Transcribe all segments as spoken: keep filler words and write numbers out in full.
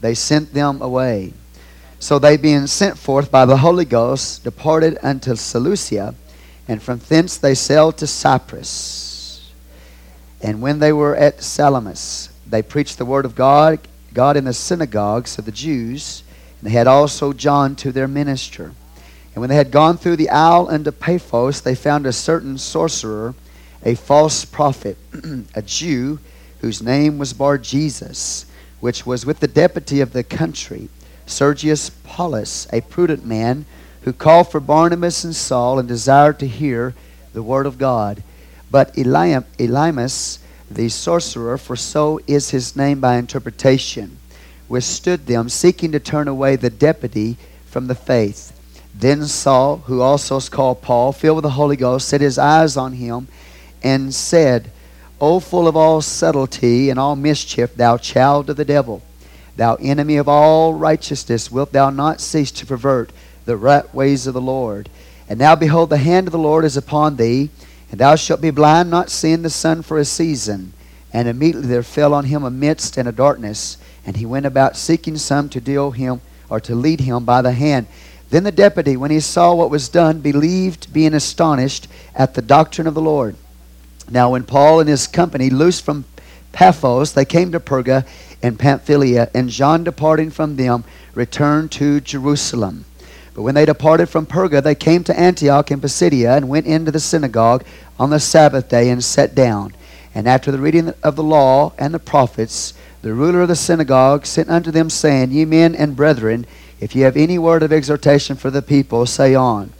they sent them away. So they, being sent forth by the Holy Ghost, departed unto Seleucia, and from thence they sailed to Cyprus. And when they were at Salamis, they preached the word of God, God in the synagogues of the Jews, and they had also John to their minister. And when they had gone through the isle unto Paphos, they found a certain sorcerer, a false prophet, a Jew, whose name was Bar Jesus, which was with the deputy of the country, Sergius Paulus, a prudent man, who called for Barnabas and Saul and desired to hear the word of God. But Elymas, the sorcerer, for so is his name by interpretation, withstood them, seeking to turn away the deputy from the faith. Then Saul, who also is called Paul, filled with the Holy Ghost, set his eyes on him and said, O full of all subtlety and all mischief, thou child of the devil, thou enemy of all righteousness, wilt thou not cease to pervert the right ways of the Lord? And now behold, the hand of the Lord is upon thee, and thou shalt be blind, not seeing the sun for a season. And immediately there fell on him a mist and a darkness, and he went about seeking some to deal him or to lead him by the hand. Then the deputy, when he saw what was done, believed, being astonished at the doctrine of the Lord. Now when Paul and his company loosed from Paphos, they came to Perga and Pamphylia, and John, departing from them, returned to Jerusalem. But when they departed from Perga, they came to Antioch and Pisidia, and went into the synagogue on the Sabbath day and sat down. And after the reading of the law and the prophets, the ruler of the synagogue sent unto them, saying, Ye men and brethren, if ye have any word of exhortation for the people, say on.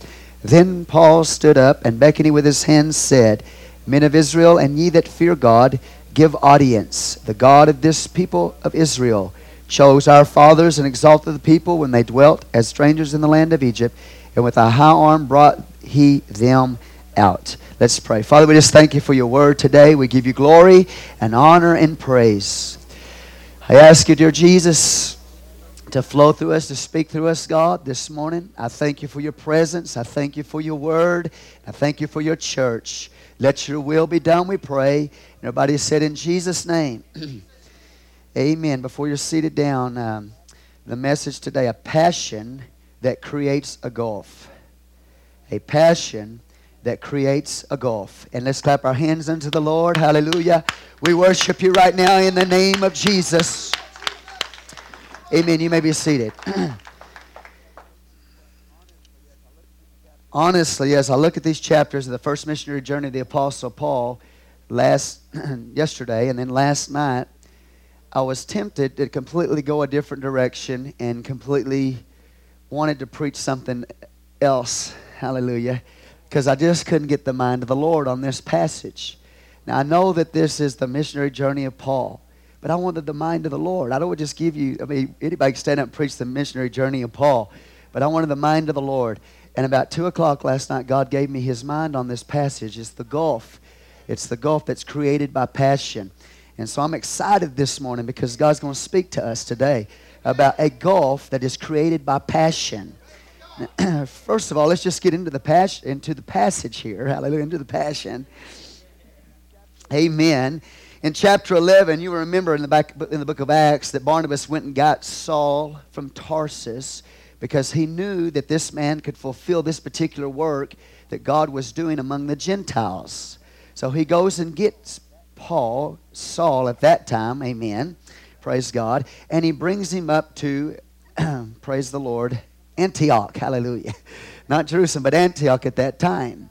Then Paul stood up, and beckoning with his hand, said, Men of Israel, and ye that fear God, give audience. The God of this people of Israel chose our fathers and exalted the people when they dwelt as strangers in the land of Egypt, and with a high arm brought he them out. Let's pray. Father, we just thank you for your word today. We give you glory and honor and praise. I ask you, dear Jesus, to flow through us, to speak through us, God, this morning. I thank you for your presence. I thank you for your word. I thank you for your church. Let your will be done, we pray. And everybody said, in Jesus' name, amen. Before you're seated down, um, the message today, a passion that creates a gulf. A passion that creates a gulf. And let's clap our hands unto the Lord. Hallelujah. We worship you right now in the name of Jesus. Amen. You may be seated. Honestly, as I look at these chapters of the first missionary journey of the Apostle Paul last yesterday and then last night, I was tempted to completely go a different direction and completely wanted to preach something else. Hallelujah. Because I just couldn't get the mind of the Lord on this passage. Now, I know that this is the missionary journey of Paul, but I wanted the mind of the Lord. I don't want to just give you, I mean, anybody can stand up and preach the missionary journey of Paul, but I wanted the mind of the Lord. And about two o'clock last night, God gave me his mind on this passage. It's the gulf. It's the gulf that's created by passion. And so I'm excited this morning because God's going to speak to us today about a gulf that is created by passion. Now, first of all, let's just get into the passion, into the passage here. Hallelujah, into the passion. Amen. In chapter eleven, you remember in the back in the book of Acts that Barnabas went and got Saul from Tarsus, because he knew that this man could fulfill this particular work that God was doing among the Gentiles. So he goes and gets Paul, Saul at that time, amen, praise God, and he brings him up to, praise the Lord, Antioch, hallelujah. Not Jerusalem, but Antioch at that time.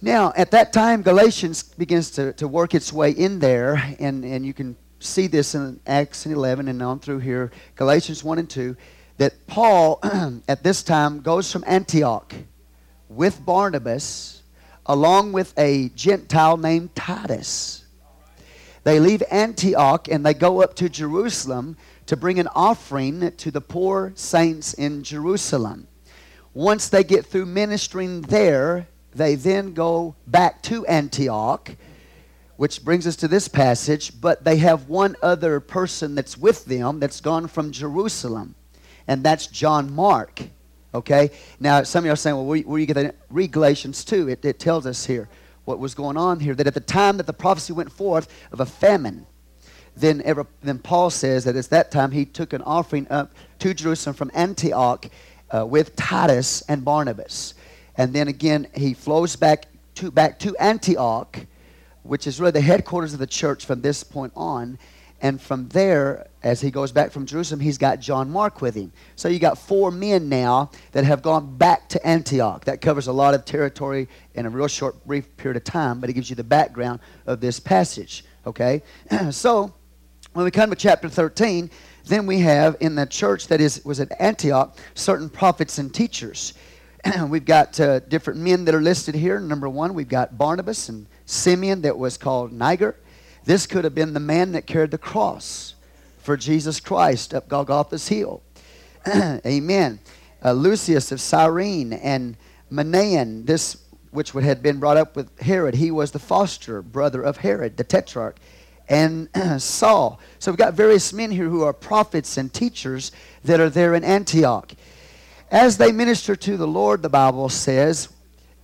Now, at that time, Galatians begins to, to work its way in there, and, and you can see this in Acts eleven and on through here, Galatians one and two, that Paul, at this time, goes from Antioch with Barnabas, along with a Gentile named Titus. They leave Antioch, and they go up to Jerusalem to bring an offering to the poor saints in Jerusalem. Once they get through ministering there, they then go back to Antioch, which brings us to this passage, but they have one other person that's with them that's gone from Jerusalem. And that's John Mark, okay? Now, some of you are saying, well, where, where you get that? Read Galatians two. It, it tells us here what was going on here, that at the time that the prophecy went forth of a famine, Then, ever, then Paul says that at that time he took an offering up to Jerusalem from Antioch uh, with Titus and Barnabas. And then again, he flows back to back to Antioch, which is really the headquarters of the church from this point on. And from there, as he goes back from Jerusalem, he's got John Mark with him. So you got four men now that have gone back to Antioch. That covers a lot of territory in a real short, brief period of time, but it gives you the background of this passage, okay? So when we come to chapter thirteen, then we have in the church that is was at Antioch, certain prophets and teachers. We've got uh, different men that are listed here. Number one, we've got Barnabas and Simeon that was called Niger. This could have been the man that carried the cross for Jesus Christ up Golgotha's hill. Amen. Uh, Lucius of Cyrene and Manan, this which would have been brought up with Herod. He was the foster brother of Herod, the tetrarch, and Saul. So we've got various men here who are prophets and teachers that are there in Antioch. As they minister to the Lord, the Bible says,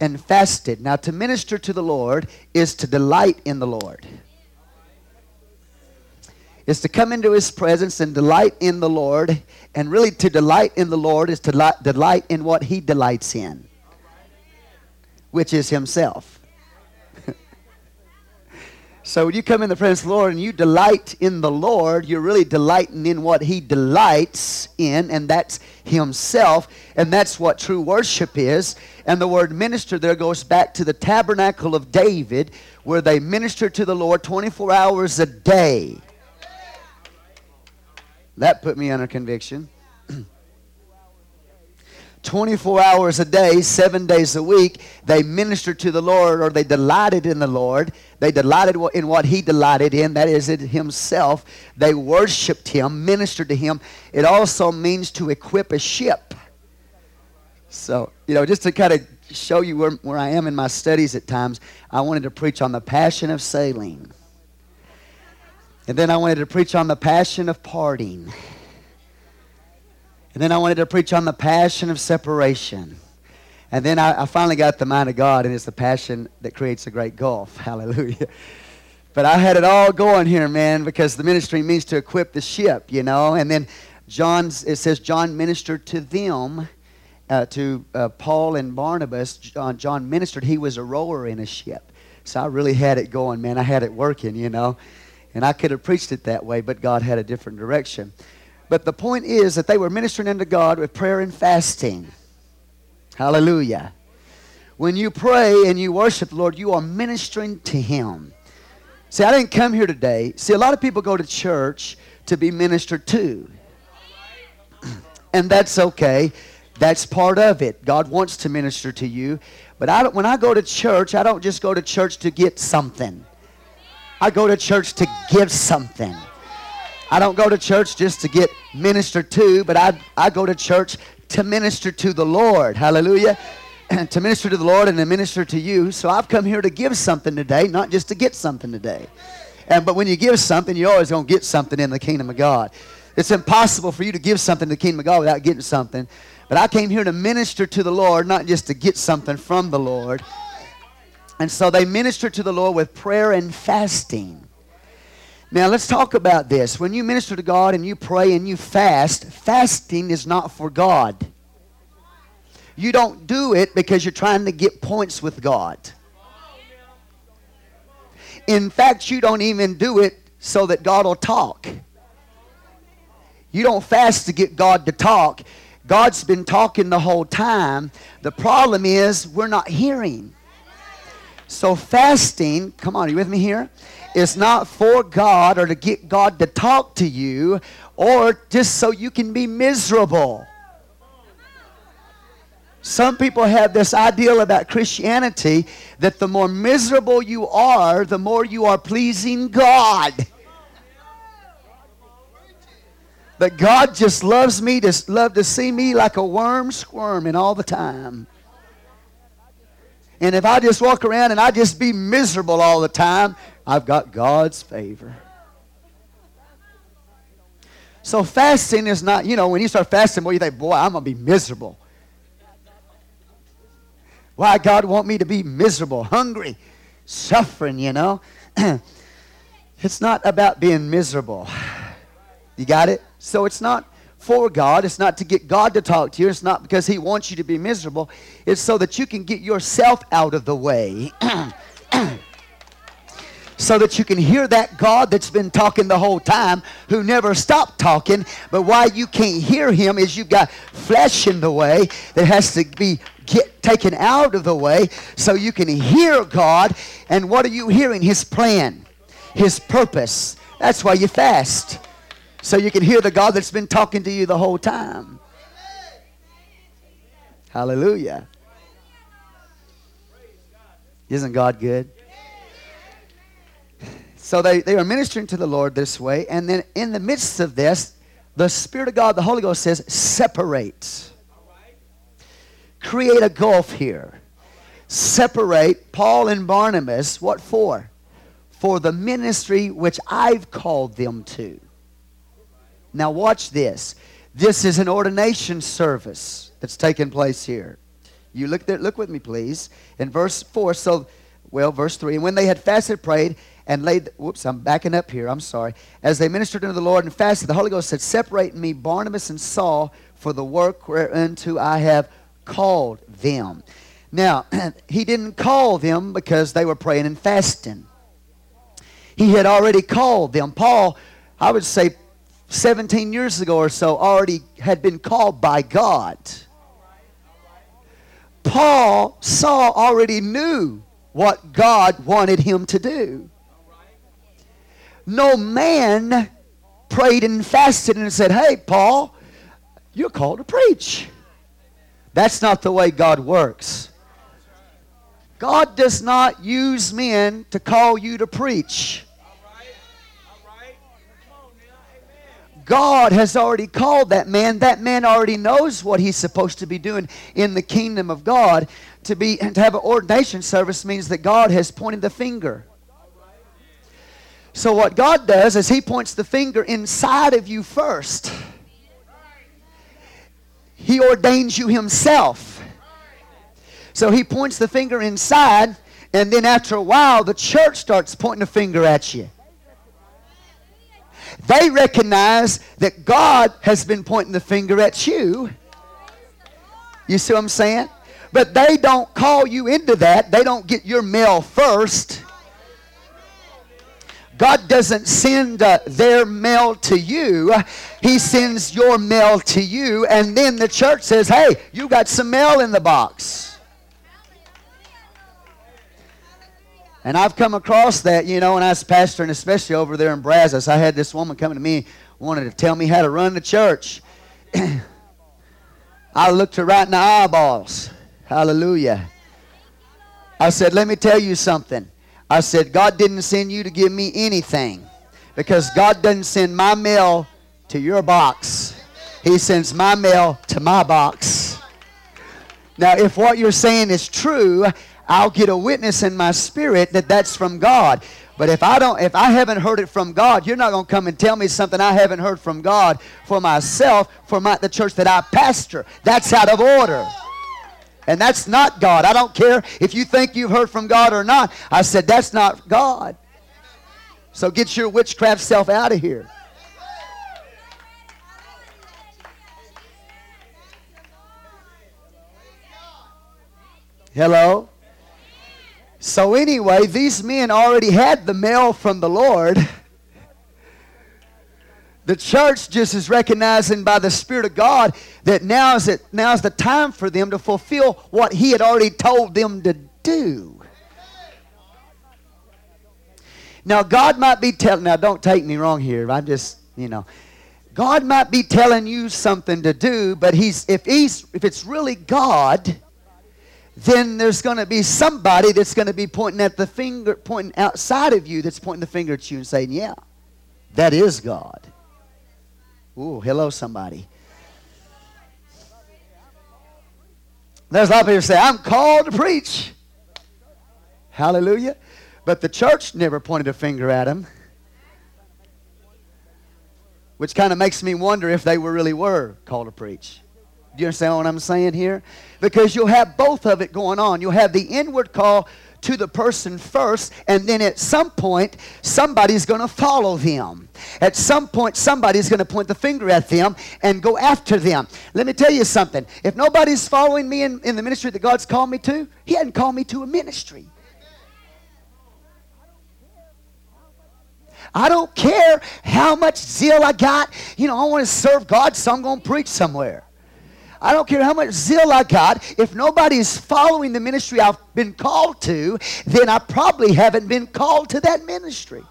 and fasted. Now, to minister to the Lord is to delight in the Lord. Is to come into his presence and delight in the Lord. And really to delight in the Lord is to delight, delight in what he delights in, which is himself. So when you come in the presence of the Lord and you delight in the Lord, you're really delighting in what he delights in, and that's himself. And that's what true worship is. And the word minister there goes back to the tabernacle of David, where they ministered to the Lord twenty-four hours a day. That put me under conviction. twenty-four hours a day, seven days a week, they ministered to the Lord, or they delighted in the Lord. They delighted in what he delighted in, that is it himself. They worshiped him, ministered to him. It also means to equip a ship. So, you know, just to kind of show you where, where I am in my studies at times, I wanted to preach on the passion of sailing. And then I wanted to preach on the passion of parting. And then I wanted to preach on the passion of separation. And then I, I finally got the mind of God, and it's the passion that creates a great gulf. Hallelujah. But I had it all going here, man, because the ministry means to equip the ship, you know. And then John's, it says John ministered to them, uh, to uh, Paul and Barnabas. John, John ministered. He was a rower in a ship. So I really had it going, man. I had it working, you know. And I could have preached it that way, but God had a different direction. But the point is that they were ministering unto God with prayer and fasting. Hallelujah. When you pray and you worship the Lord, you are ministering to him. See, I didn't come here today. See, a lot of people go to church to be ministered to. And that's okay. That's part of it. God wants to minister to you. But I don't, when I go to church, I don't just go to church to get something. I go to church to give something. I don't go to church just to get ministered to, but I, I go to church to minister to the Lord. Hallelujah. And to minister to the Lord and to minister to you. So I've come here to give something today, not just to get something today. And but when you give something, you're always going to get something in the kingdom of God. It's impossible for you to give something to the kingdom of God without getting something. But I came here to minister to the Lord, not just to get something from the Lord. And so they ministered to the Lord with prayer and fasting. Now, let's talk about this. When you minister to God and you pray and you fast, fasting is not for God. You don't do it because you're trying to get points with God. In fact, you don't even do it so that God will talk. You don't fast to get God to talk. God's been talking the whole time. The problem is we're not hearing. So fasting, come on, are you with me here? It's not for God or to get God to talk to you or just so you can be miserable. Some people have this ideal about Christianity that the more miserable you are, the more you are pleasing God. But God just loves me, just love to see me like a worm squirming all the time. And if I just walk around and I just be miserable all the time, I've got God's favor. So fasting is not, you know, when you start fasting, boy, you think, boy, I'm going to be miserable. Why God want me to be miserable, hungry, suffering, you know? It's not about being miserable. You got it? So it's not for God. It's not to get God to talk to you. It's not because he wants you to be miserable. It's so that you can get yourself out of the way. So that you can hear that God that's been talking the whole time, who never stopped talking. But why you can't hear him is you've got flesh in the way that has to be get taken out of the way so you can hear God. And what are you hearing? His plan, his purpose. That's why you fast, so you can hear the God that's been talking to you the whole time. Hallelujah. Isn't God good? So they, they are ministering to the Lord this way. And then in the midst of this, the Spirit of God, the Holy Ghost says, separate. Create a gulf here. Separate Paul and Barnabas. What for? For the ministry which I've called them to. Now watch this. This is an ordination service that's taking place here. You look there, look with me, please. In verse four, so, well, verse three. And when they had fasted, prayed, and laid, whoops, I'm backing up here, I'm sorry. As they ministered unto the Lord and fasted, the Holy Ghost said, separate me, Barnabas and Saul, for the work whereunto I have called them. Now, he didn't call them because they were praying and fasting. He had already called them. Paul, I would say seventeen years ago or so, already had been called by God. Paul, Saul already knew what God wanted him to do. No man prayed and fasted and said, hey, Paul, you're called to preach. That's not the way God works. God does not use men to call you to preach. God has already called that man. That man already knows what he's supposed to be doing in the kingdom of God. To be and to have an ordination service means that God has pointed the finger. So what God does is he points the finger inside of you first. He ordains you himself. So he points the finger inside, and then after a while, the church starts pointing a finger at you. They recognize that God has been pointing the finger at you. You see what I'm saying? But they don't call you into that. They don't get your mail first. God doesn't send uh, their mail to you. He sends your mail to you. And then the church says, hey, you got some mail in the box. And I've come across that, you know, when I was pastoring, especially over there in Brazos. I had this woman coming to me, wanted to tell me how to run the church. I looked her right in the eyeballs. Hallelujah. I said, let me tell you something. I said, God didn't send you to give me anything, because God doesn't send my mail to your box. He sends my mail to my box. Now, if what you're saying is true, I'll get a witness in my spirit that that's from God. But if I don't, if I haven't heard it from God, you're not going to come and tell me something I haven't heard from God for myself, for my, the church that I pastor. That's out of order. And that's not God. I don't care if you think you've heard from God or not. I said, that's not God. So get your witchcraft self out of here. Hello? So anyway, these men already had the mail from the Lord. The church just is recognizing by the Spirit of God that now is it, now is the time for them to fulfill what he had already told them to do. Now, God might be telling, now don't take me wrong here. I'm just, you know, God might be telling you something to do, but he's if he's if it's really God, then there's going to be somebody that's going to be pointing at the finger, pointing outside of you, that's pointing the finger at you and saying, yeah, that is God. Ooh, hello, somebody. There's a lot of people who say, I'm called to preach. Hallelujah. But the church never pointed a finger at him. Which kind of makes me wonder if they were really were called to preach. Do you understand what I'm saying here? Because you'll have both of it going on. You'll have the inward call to the person first, and then at some point, somebody's going to follow them. At some point, somebody's going to point the finger at them and go after them. Let me tell you something. If nobody's following me in, in the ministry that God's called me to, He hadn't called me to a ministry. I don't care how much zeal I got. You know, I want to serve God, so I'm going to preach somewhere. I don't care how much zeal I got. If nobody is following the ministry I've been called to, then I probably haven't been called to that ministry.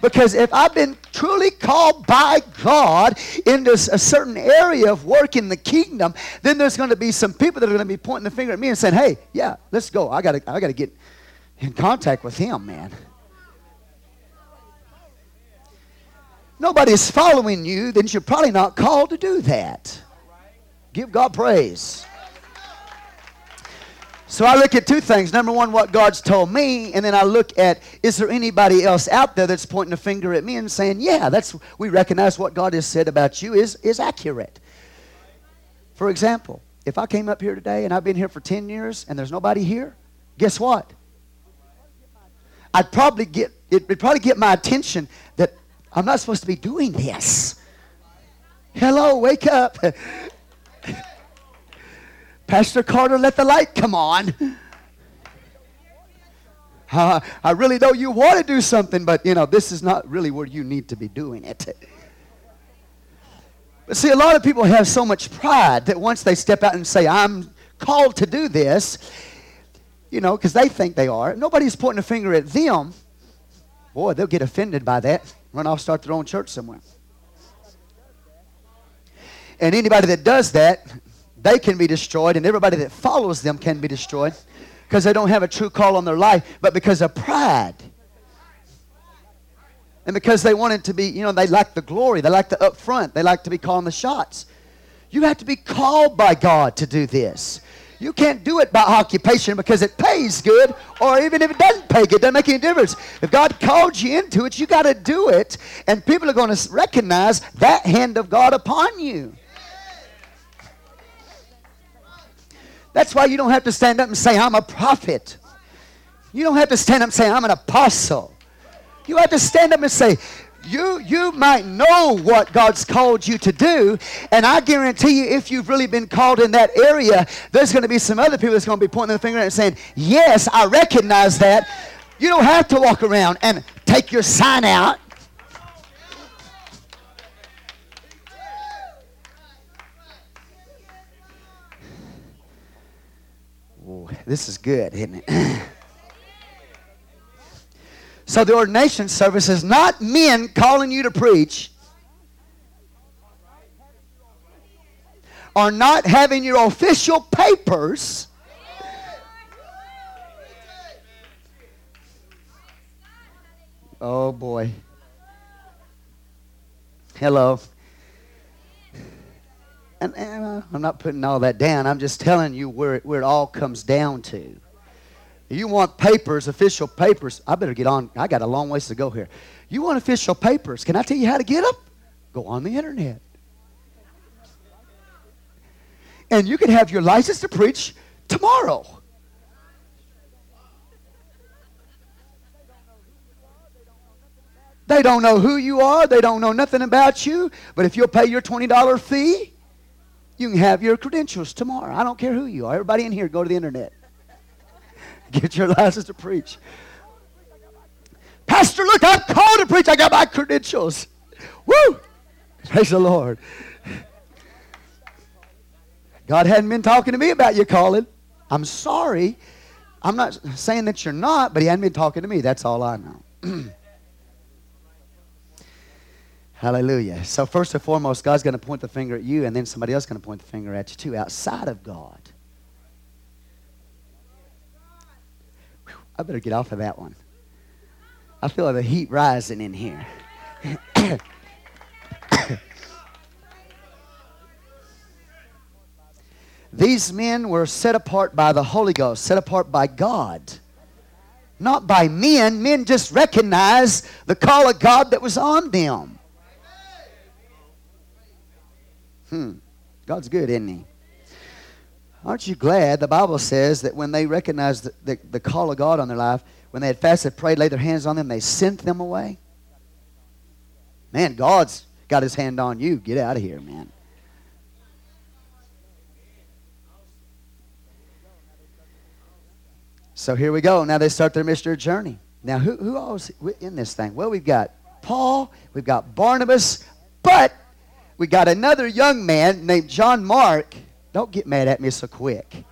Because if I've been truly called by God into a certain area of work in the kingdom, then there's going to be some people that are going to be pointing the finger at me and saying, hey, yeah, let's go. I got to, I got to get in contact with him, man. Nobody's following you, then you're probably not called to do that. Give God praise. So I look at two things. Number one, what God's told me, and then I look at, is there anybody else out there that's pointing a finger at me and saying, yeah, that's we recognize what God has said about you is, is accurate. For example, if I came up here today and I've been here for ten years and there's nobody here, guess what? I'd probably get it would probably get my attention that I'm not supposed to be doing this. Hello, wake up. Pastor Carter, let the light come on. Uh, I really know you want to do something, but, you know, this is not really where you need to be doing it. But see, a lot of people have so much pride that once they step out and say, I'm called to do this, you know, because they think they are. Nobody's pointing a finger at them. Boy, they'll get offended by that. Run off, start their own church somewhere. And anybody that does that, they can be destroyed, and everybody that follows them can be destroyed because they don't have a true call on their life, but because of pride. And because they wanted to be, you know, they like the glory. They like the up front. They like to be calling the shots. You have to be called by God to do this. You can't do it by occupation because it pays good, or even if it doesn't pay good, it doesn't make any difference. If God called you into it, you got to do it, and people are going to recognize that hand of God upon you. That's why you don't have to stand up and say, I'm a prophet. You don't have to stand up and say, I'm an apostle. You have to stand up and say, You you might know what God's called you to do, and I guarantee you if you've really been called in that area, there's going to be some other people that's going to be pointing their finger at and saying, yes, I recognize that. You don't have to walk around and take your sign out. Ooh, this is good, isn't it? So the ordination service is not men calling you to preach or not having your official papers. Oh, boy. Hello. And, and uh, I'm not putting all that down. I'm just telling you where it, where it all comes down to. You want papers, official papers. I better get on. I got a long ways to go here. You want official papers. Can I tell you how to get them? Go on the internet. And you can have your license to preach tomorrow. They don't know who you are. They don't know nothing about you. But if you'll pay your twenty dollars fee, you can have your credentials tomorrow. I don't care who you are. Everybody in here, go to the internet. Get your license to preach. Pastor, look, I'm called to preach. I got my credentials. Woo! Praise the Lord. God hadn't been talking to me about your calling. I'm sorry. I'm not saying that you're not, but He hadn't been talking to me. That's all I know. Hallelujah. So first and foremost, God's going to point the finger at you, and then somebody else is going to point the finger at you too, outside of God. I better get off of that one. I feel the heat rising in here. These men were set apart by the Holy Ghost, set apart by God, not by men. Men just recognized the call of God that was on them. Hmm. God's good, isn't He? Aren't you glad? The Bible says that when they recognized the, the, the call of God on their life, when they had fasted, prayed, laid their hands on them, they sent them away. Man, God's got his hand on you. Get out of here, man. So here we go. Now they start their missionary journey. Now, who, who all is in this thing? Well, we've got Paul. We've got Barnabas. But we got another young man named John Mark. Don't get mad at me so quick.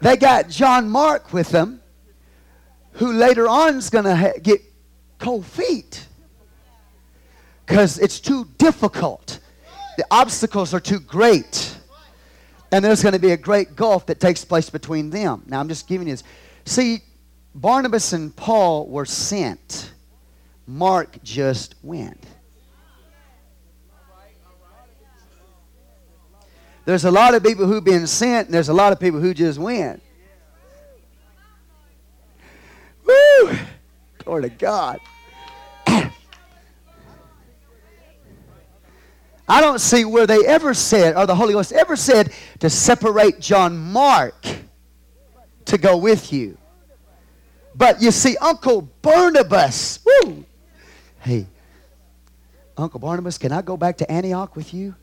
They got John Mark with them, who later on is going to ha- get cold feet because it's too difficult. The obstacles are too great. And there's going to be a great gulf that takes place between them. Now, I'm just giving you this. See, Barnabas and Paul were sent. Mark just went. There's a lot of people who've been sent, and there's a lot of people who just went. Woo! Glory to God. I don't see where they ever said, or the Holy Ghost ever said, to separate John Mark to go with you. But you see, Uncle Barnabas, woo! Hey, Uncle Barnabas, can I go back to Antioch with you?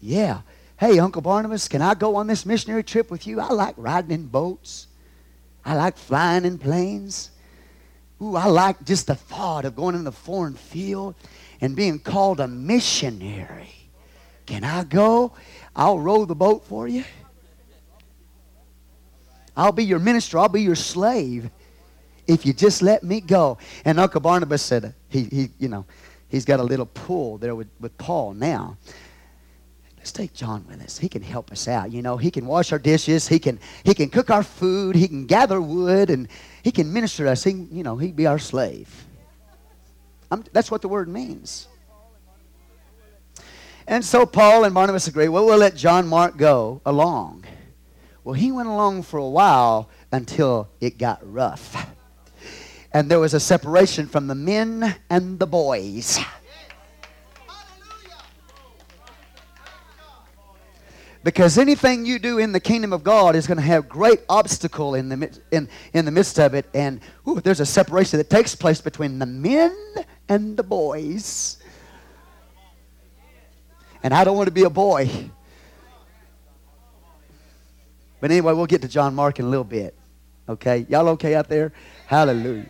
Yeah. Hey, Uncle Barnabas, can I go on this missionary trip with you? I like riding in boats. I like flying in planes. Ooh, I like just the thought of going in the foreign field and being called a missionary. Can I go? I'll row the boat for you. I'll be your minister. I'll be your slave if you just let me go. And Uncle Barnabas said, he, he you know, he's got a little pull there with, with Paul now. Let's take John with us. He can help us out. You know, he can wash our dishes. He can he can cook our food. He can gather wood, and he can minister to us. He, you know, he'd be our slave. I'm, that's what the word means. And so Paul and Barnabas agree, well, we'll let John Mark go along. Well, he went along for a while until it got rough. And there was a separation from the men and the boys. Because anything you do in the kingdom of God is going to have great obstacle in the midst, in, in the midst of it. And ooh, there's a separation that takes place between the men and the boys. And I don't want to be a boy. But anyway, we'll get to John Mark in a little bit. Okay? Y'all okay out there? Hallelujah.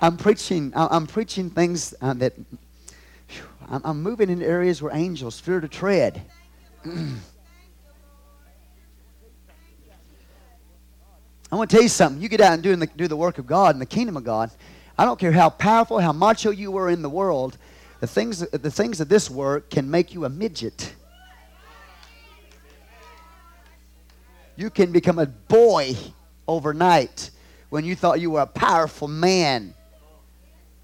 I'm preaching, I'm preaching things that I'm moving in areas where angels fear to tread. I want to tell you something. You get out and do, in the, do the work of God in the kingdom of God. I don't care how powerful, how macho you were in the world. The things, the things of this world can make you a midget. You can become a boy overnight when you thought you were a powerful man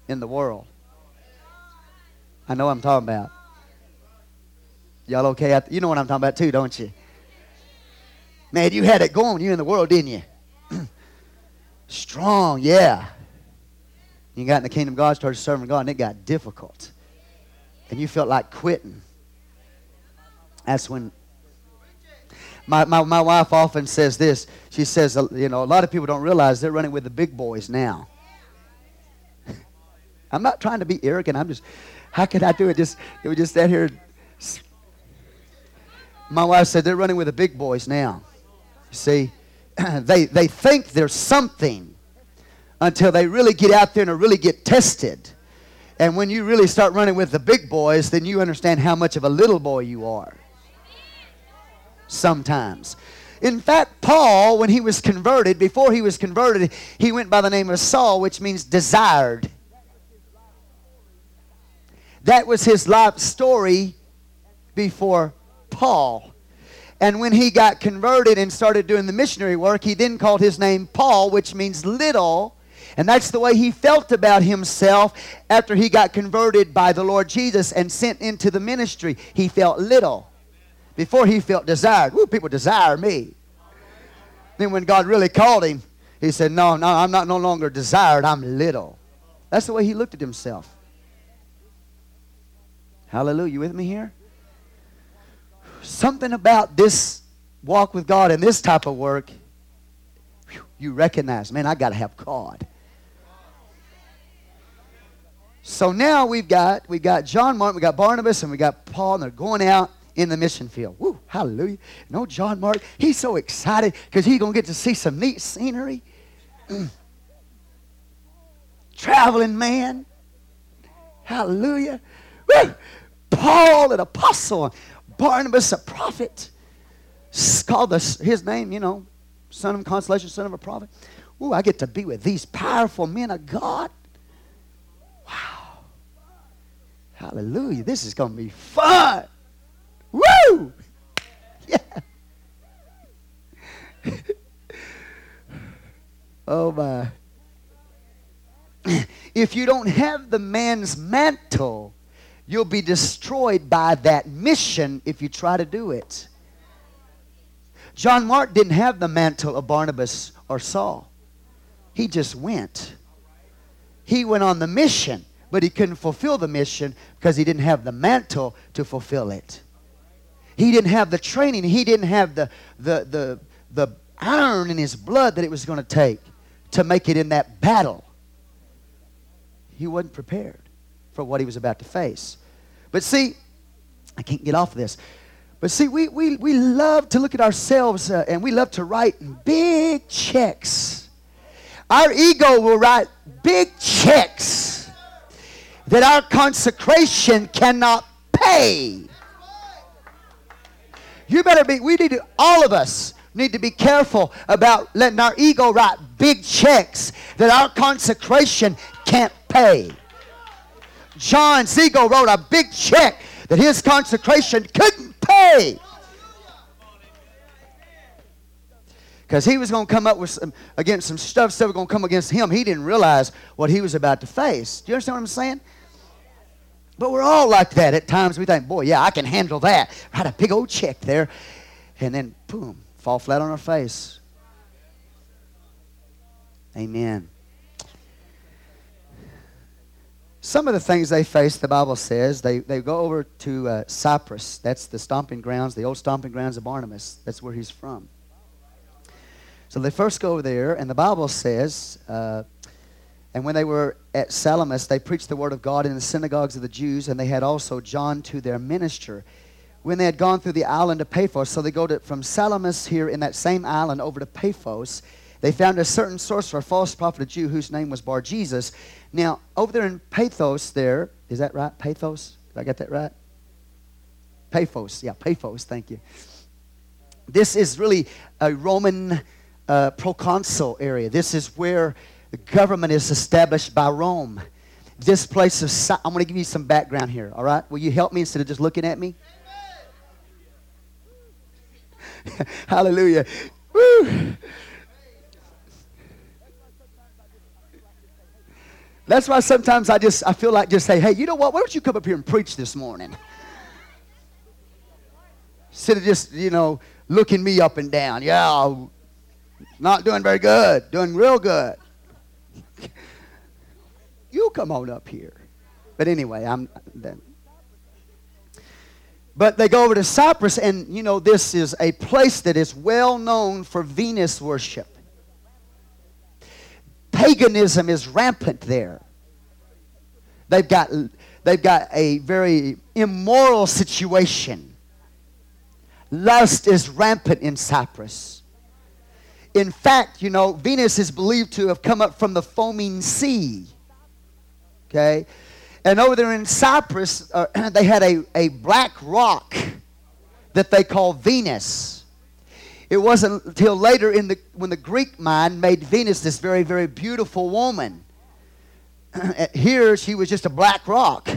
in the world. I know what I'm talking about. Y'all okay? You know what I'm talking about too, don't you? Man, you had it going. You in the world, didn't you? Strong, yeah. You got in the kingdom of God, started serving God, and it got difficult. And you felt like quitting. That's when... My, my, my wife often says this. She says, you know, a lot of people don't realize they're running with the big boys now. I'm not trying to be arrogant. I'm just, how could I do it? Just, it would just stand here... My wife said, they're running with the big boys now. See, they they think they're something until they really get out there and really get tested. And when you really start running with the big boys, then you understand how much of a little boy you are sometimes. In fact, Paul, when he was converted, before he was converted, he went by the name of Saul, which means desired. That was his life story before Paul. And when he got converted and started doing the missionary work, he then called his name Paul, which means little. And that's the way he felt about himself after he got converted by the Lord Jesus and sent into the ministry. He felt little. Before he felt desired. Woo, people desire me. Then when God really called him, he said, no, no, I'm not no longer desired. I'm little. That's the way he looked at himself. Hallelujah. You with me here? Something about this walk with God and this type of work, you recognize, man, I got to have God. So now we've got we got John Mark, we got Barnabas, and we got Paul, and they're going out in the mission field. Woo, hallelujah. No, John Mark, he's so excited because he's going to get to see some neat scenery. Traveling man. Hallelujah. Woo! Paul, an apostle. Barnabas, a prophet. Called his name, you know, son of consolation, son of a prophet. Ooh, I get to be with these powerful men of God. Wow. Hallelujah. This is going to be fun. Woo! Yeah. Oh, my. If you don't have the man's mantle, you'll be destroyed by that mission if you try to do it. John Mark didn't have the mantle of Barnabas or Saul. He just went. He went on the mission, but he couldn't fulfill the mission because he didn't have the mantle to fulfill it. He didn't have the training. He didn't have the the the, the iron in his blood that it was going to take to make it in that battle. He wasn't prepared for what he was about to face. But see, I can't get off of this. But see, we we we love to look at ourselves uh, and we love to write big checks. Our ego will write big checks that our consecration cannot pay. You better be, we need to, all of us need to be careful about letting our ego write big checks that our consecration can't pay. John's ego wrote a big check that his consecration couldn't pay. Because he was going to come up with some, against some stuff, stuff was going to come against him. He didn't realize what he was about to face. Do you understand what I'm saying? But we're all like that at times. We think, boy, yeah, I can handle that. Write a big old check there. And then, boom, fall flat on our face. Amen. Some of the things they faced, the Bible says, they, they go over to uh, Cyprus. That's the stomping grounds, the old stomping grounds of Barnabas. That's where he's from. So they first go over there, and the Bible says, uh, and when they were at Salamis, they preached the word of God in the synagogues of the Jews, and they had also John to their minister. When they had gone through the island of Paphos, so they go to, from Salamis here in that same island over to Paphos, they found a certain sorcerer, a false prophet, a Jew, whose name was Bar Jesus. Now, over there in Paphos there, is that right? Paphos? Did I get that right? Paphos. Yeah, Paphos. Thank you. This is really a Roman uh, proconsul area. This is where the government is established by Rome. This place is, I'm going to give you some background here, all right? Will you help me instead of just looking at me? Hallelujah. Woo! That's why sometimes I just, I feel like just say, hey, you know what? Why don't you come up here and preach this morning? Instead of just, you know, looking me up and down. Yeah, not doing very good. Doing real good. You come on up here. But anyway, I'm then. But they go over to Cyprus, and, you know, this is a place that is well known for Venus worship. Paganism is rampant there. They've got, they've got a very immoral situation. Lust is rampant in Cyprus. In fact, you know, Venus is believed to have come up from the foaming sea. Okay? And over there in Cyprus, uh, they had a, a black rock that they call Venus. It wasn't until later in the when the Greek mind made Venus this very, very beautiful woman. Here, she was just a black rock.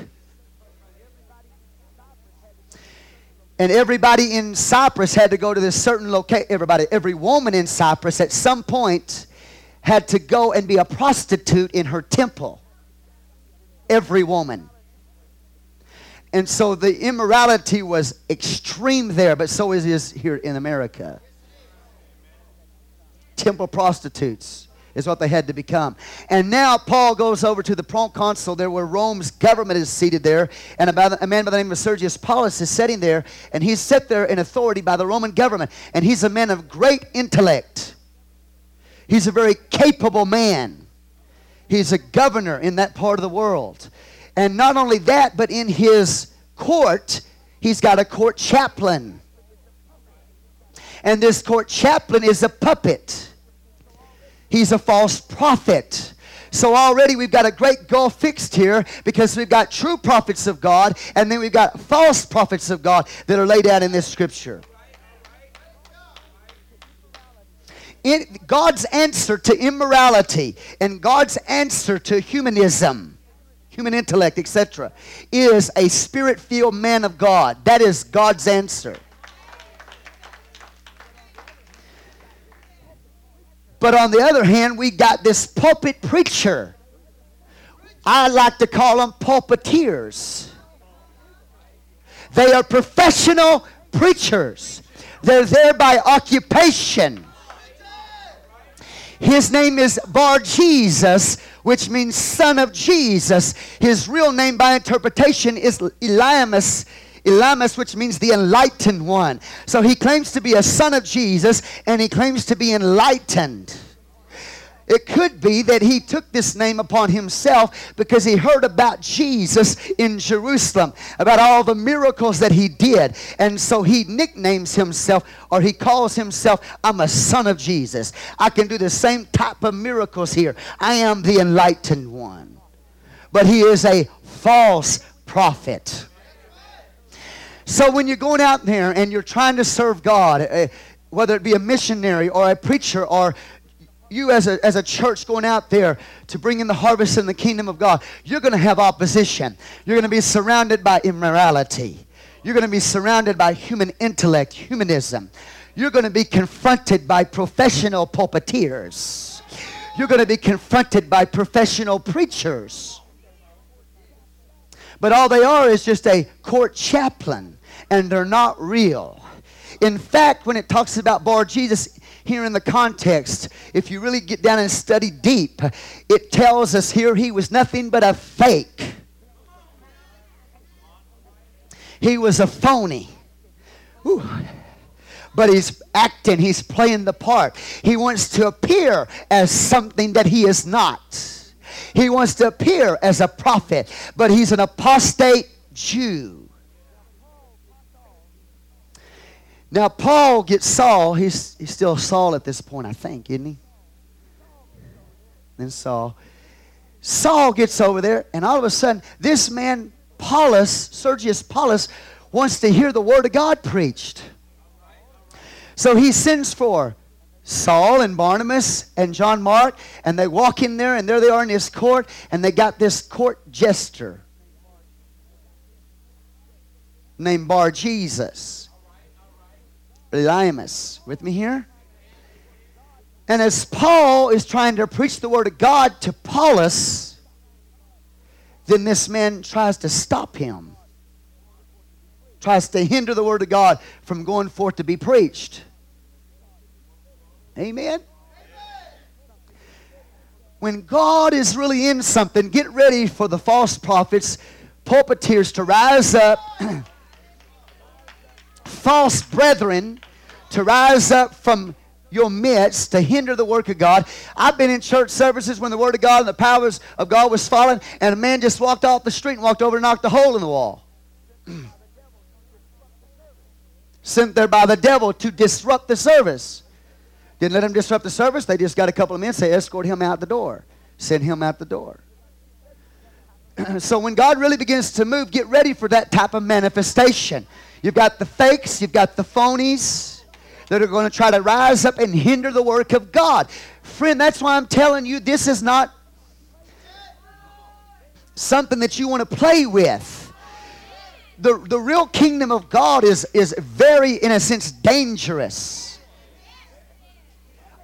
And everybody in Cyprus had to go to this certain location. Everybody, every woman in Cyprus at some point had to go and be a prostitute in her temple. Every woman. And so the immorality was extreme there, but so it is here in America. Temple prostitutes. is what they had to become. And now Paul goes over to the proconsul there where Rome's government is seated there. And about a man by the name of Sergius Paulus is sitting there. And he's set there in authority by the Roman government. And he's a man of great intellect. He's a very capable man. He's a governor in that part of the world. And not only that, but in his court, he's got a court chaplain. And this court chaplain is a puppet. He's a false prophet. So already we've got a great gulf fixed here, because we've got true prophets of God, and then we've got false prophets of God that are laid out in this scripture. In God's answer to immorality and God's answer to humanism, human intellect, et cetera, is a spirit-filled man of God. That is God's answer. But on the other hand, we got this pulpit preacher. I like to call them pulpiteers. They are professional preachers. They're there by occupation. His name is Bar Jesus, which means son of Jesus. His real name by interpretation is Elymas, Elymas, which means the enlightened one. So he claims to be a son of Jesus, and he claims to be enlightened. It could be that he took this name upon himself because he heard about Jesus in Jerusalem, about all the miracles that he did. And so he nicknames himself, or he calls himself, I'm a son of Jesus. I can do the same type of miracles here. I am the enlightened one. But he is a false prophet. So when you're going out there and you're trying to serve God, uh, whether it be a missionary or a preacher, or you as a, as a church going out there to bring in the harvest in the kingdom of God, you're going to have opposition. You're going to be surrounded by immorality. You're going to be surrounded by human intellect, humanism. You're going to be confronted by professional pulpiteers. You're going to be confronted by professional preachers. But all they are is just a court chaplain, and they're not real. In fact, when it talks about Bar Jesus here in the context, if you really get down and study deep, it tells us here he was nothing but a fake. He was a phony. Ooh. But he's acting, he's playing the part. He wants to appear as something that he is not. He wants to appear as a prophet, but he's an apostate Jew. Now, Paul gets Saul. He's, he's still Saul at this point, I think, isn't he? Then Saul. Saul gets over there, and all of a sudden, this man, Paulus, Sergius Paulus, wants to hear the word of God preached. So he sends for Saul and Barnabas and John Mark, and they walk in there, and there they are in his court, and they got this court jester named Bar Jesus. Elymas. With me here? And as Paul is trying to preach the word of God to Paulus, then this man tries to stop him, tries to hinder the word of God from going forth to be preached. Amen? Amen? When God is really in something, get ready for the false prophets, pulpiteers to rise up, false brethren to rise up from your midst to hinder the work of God. I've been in church services when the Word of God and the powers of God was falling, and a man just walked off the street and walked over and knocked a hole in the wall. Sent there by the devil to disrupt the service. Didn't let him disrupt the service. They just got a couple of men, say, escort him out the door. Send him out the door. So when God really begins to move, get ready for that type of manifestation. You've got the fakes. You've got the phonies that are going to try to rise up and hinder the work of God. Friend, that's why I'm telling you this is not something that you want to play with. The, the real kingdom of God is, is very, in a sense, dangerous.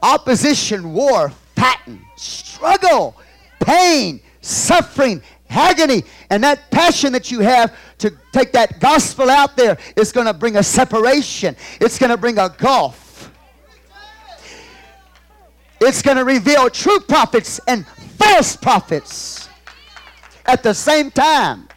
Opposition, war, fighting, struggle, pain, suffering, agony, and that passion that you have to take that gospel out there is going to bring a separation. It's going to bring a gulf. It's going to reveal true prophets and false prophets at the same time.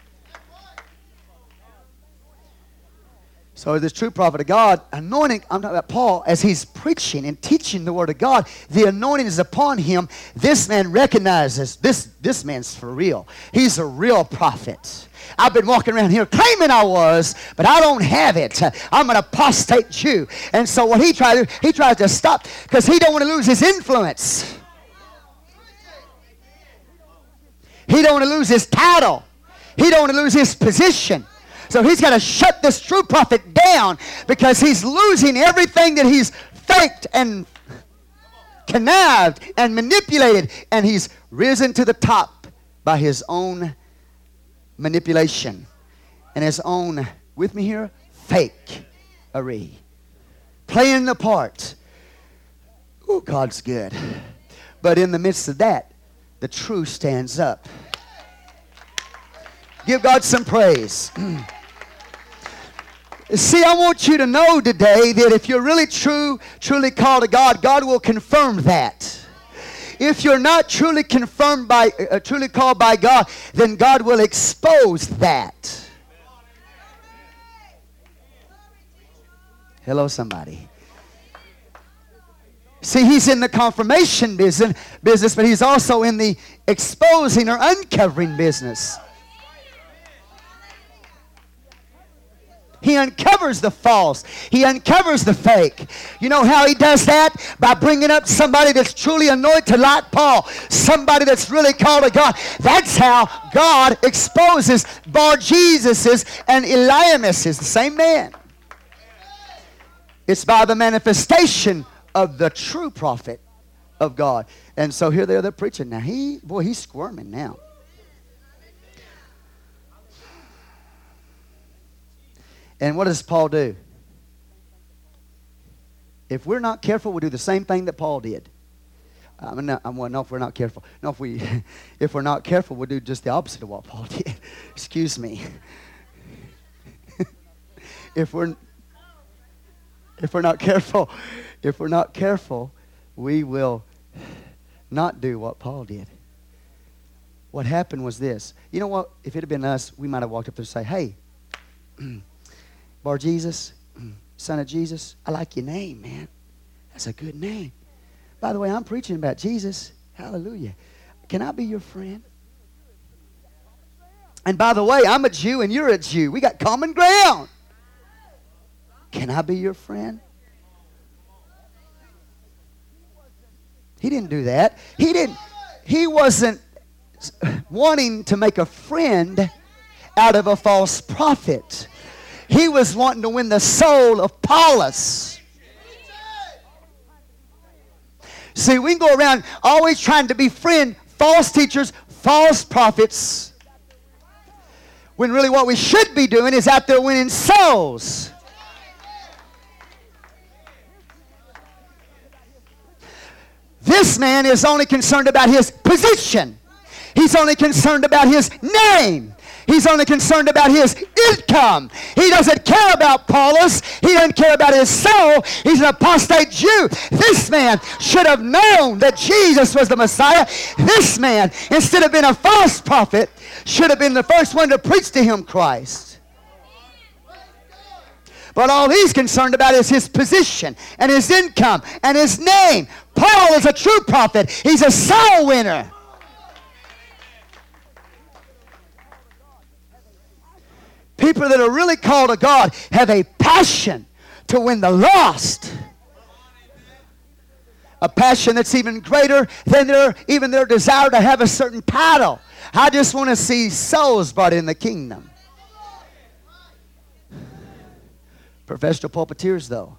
So the true prophet of God, anointing, I'm talking about Paul, as he's preaching and teaching the word of God, the anointing is upon him. This man recognizes, this, this man's for real. He's a real prophet. I've been walking around here claiming I was, but I don't have it. I'm an apostate Jew. And so what he tried to do, he tried to stop because he don't want to lose his influence. He don't want to lose his title. He don't want to lose his position. So he's got to shut this true prophet down because he's losing everything that he's faked and connived and manipulated. And he's risen to the top by his own manipulation and his own, with me here, fakery. Playing the part. Oh, God's good. But in the midst of that, the truth stands up. Give God some praise. See, I want you to know today that if you're really true, truly called to God, God will confirm that. If you're not truly confirmed by, uh, truly called by God, then God will expose that. Hello, somebody. See, he's in the confirmation business, business, but he's also in the exposing or uncovering business. He uncovers the false. He uncovers the fake. You know how he does that? By bringing up somebody that's truly anointed like Paul. Somebody that's really called to God. That's how God exposes Bar Jesus's and Elymas's, the same man. It's by the manifestation of the true prophet of God. And so here they are, they're preaching. Now he, boy, he's squirming now. And what does Paul do? If we're not careful, we'll do the same thing that Paul did. I mean, no, well, no, if we're not careful. No, if, we, if we're not careful, we'll do just the opposite of what Paul did. Excuse me. if we're if we're not careful, if we're not careful, we will not do what Paul did. What happened was this. You know what? If it had been us, we might have walked up there and say, "Hey, Bar Jesus, son of Jesus, I like your name, man. That's a good name. By the way, I'm preaching about Jesus. Hallelujah. Can I be your friend? And by the way, I'm a Jew and you're a Jew. We got common ground. Can I be your friend?" He didn't do that. He didn't. He wasn't wanting to make a friend out of a false prophet. He was wanting to win the soul of Paulus. See, we can go around always trying to befriend false teachers, false prophets, when really what we should be doing is out there winning souls. This man is only concerned about his position. He's only concerned about his name. He's only concerned about his income. He doesn't care about Paulus. He doesn't care about his soul. He's an apostate Jew. This man should have known that Jesus was the Messiah. This man, instead of being a false prophet, should have been the first one to preach to him Christ. But all he's concerned about is his position and his income and his name. Paul is a true prophet. He's a soul winner. People that are really called to God have a passion to win the lost. A passion that's even greater than their, even their desire to have a certain title. I just want to see souls brought in the kingdom. Professional pulpiteers, though,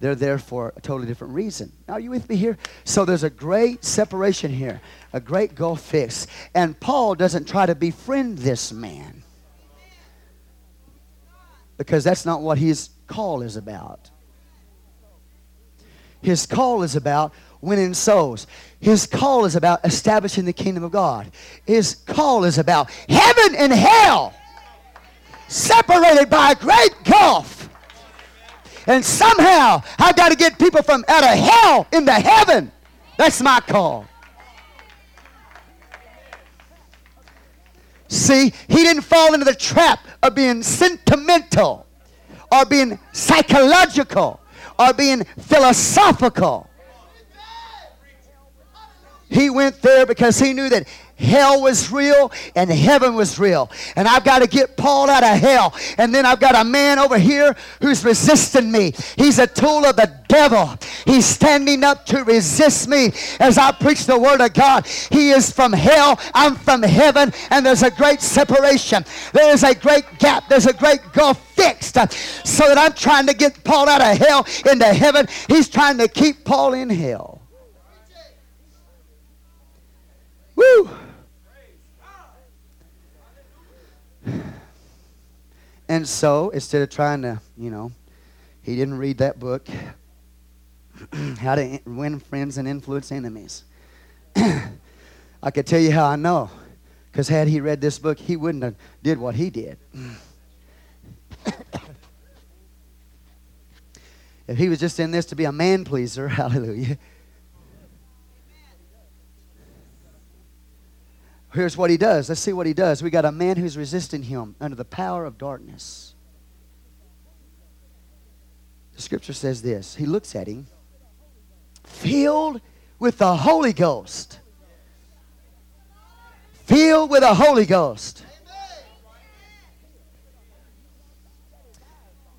they're there for a totally different reason. Are you with me here? So there's a great separation here, a great gulf fix. And Paul doesn't try to befriend this man, because that's not what his call is about. His call is about winning souls. His call is about establishing the kingdom of God. His call is about heaven and hell separated by a great gulf. And somehow I've got to get people from out of hell into heaven. That's my call. See, he didn't fall into the trap of being sentimental or being psychological or being philosophical. He went there because he knew that hell was real and heaven was real. And I've got to get Paul out of hell. And then I've got a man over here who's resisting me. He's a tool of the devil. He's standing up to resist me as I preach the word of God. He is from hell. I'm from heaven. And there's a great separation. There is a great gap. There's a great gulf fixed. So that I'm trying to get Paul out of hell into heaven. He's trying to keep Paul in hell. Woo! And so, instead of trying to, you know, he didn't read that book, How to Win Friends and Influence Enemies. I could tell you how I know, because had he read this book, he wouldn't have did what he did. If he was just in this to be a man pleaser, hallelujah. Here's what he does. Let's see what he does. We got a man who's resisting him under the power of darkness. The scripture says this. He looks at him, filled with the Holy Ghost. Filled with the Holy Ghost.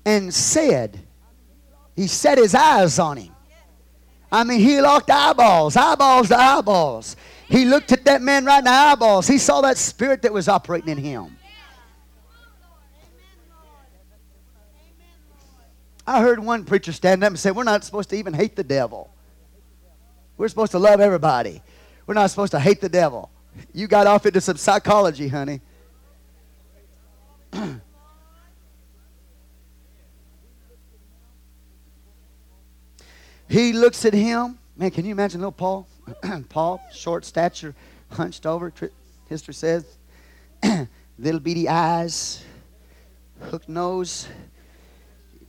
And said, he set his eyes on him. I mean, he locked eyeballs, eyeballs to eyeballs. He looked at that man right in the eyeballs. He saw that spirit that was operating in him. I heard one preacher stand up and say, we're not supposed to even hate the devil. We're supposed to love everybody. We're not supposed to hate the devil. You got off into some psychology, honey. He looks at him. Man, can you imagine little Paul? Paul, short stature, hunched over, history says. Little beady eyes, hooked nose,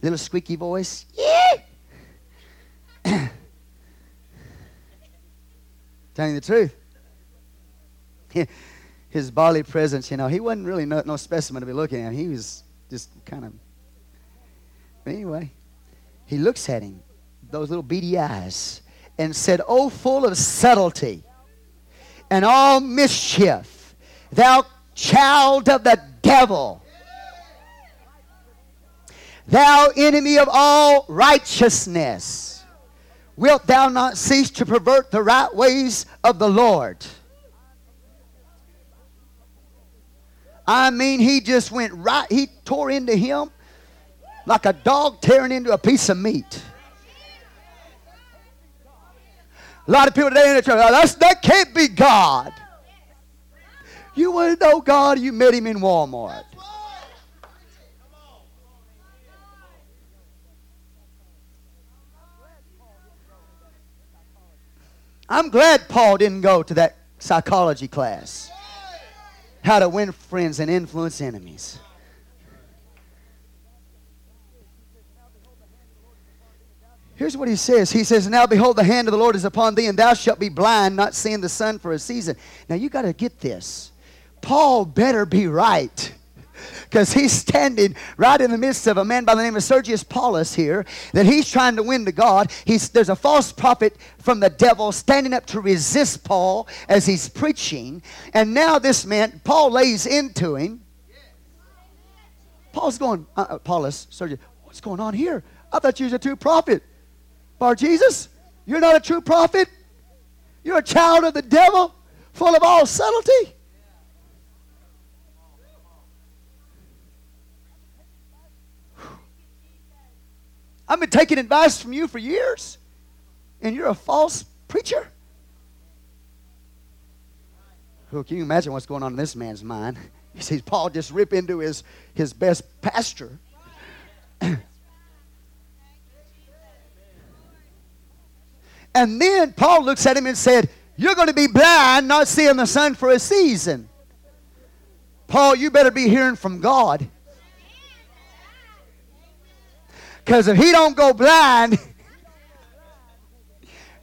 little squeaky voice. Yeah! Telling the truth. His bodily presence, you know, he wasn't really no, no specimen to be looking at. He was just kind of... But anyway, he looks at him, those little beady eyes, and said, "O full of subtlety and all mischief, thou child of the devil, thou enemy of all righteousness, wilt thou not cease to pervert the right ways of the Lord?" I mean, he just went right, he tore into him like a dog tearing into a piece of meat. A lot of people today in the church, oh, that's, that can't be God. You wouldn't know God, you met him in Walmart. I'm glad Paul didn't go to that psychology class. How to Win Friends and Influence Enemies. Here's what he says. He says, "Now behold, the hand of the Lord is upon thee, and thou shalt be blind, not seeing the sun for a season." Now you got to get this. Paul better be right, because he's standing right in the midst of a man by the name of Sergius Paulus here that he's trying to win to God. He's, there's a false prophet from the devil standing up to resist Paul as he's preaching. And now this man, Paul lays into him. Paul's going, uh, Paulus, Sergius, what's going on here? I thought you was a true prophet. Bar Jesus, you're not a true prophet. You're a child of the devil, full of all subtlety. I've been taking advice from you for years, and you're a false preacher. Well, can you imagine what's going on in this man's mind? He sees Paul just rip into his, his best pastor. And then Paul looks at him and said, "You're going to be blind, not seeing the sun for a season." Paul, you better be hearing from God. Because if he don't go blind,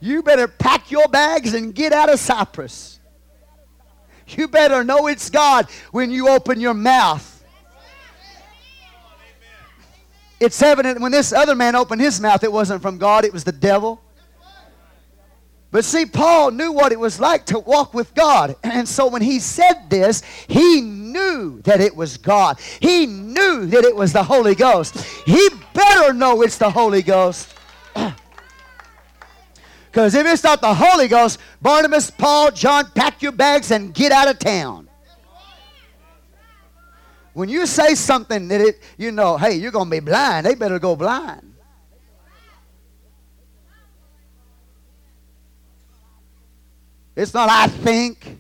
You better pack your bags and get out of Cyprus. You better know it's God when you open your mouth. It's evident when this other man opened his mouth, it wasn't from God, it was the devil. But see, Paul knew what it was like to walk with God. And so when he said this, he knew that it was God. He knew that it was the Holy Ghost. He better know it's the Holy Ghost. Because if it's not the Holy Ghost, Barnabas, Paul, John, pack your bags and get out of town. When you say something that it, you know, hey, you're going to be blind, they better go blind. It's not I think.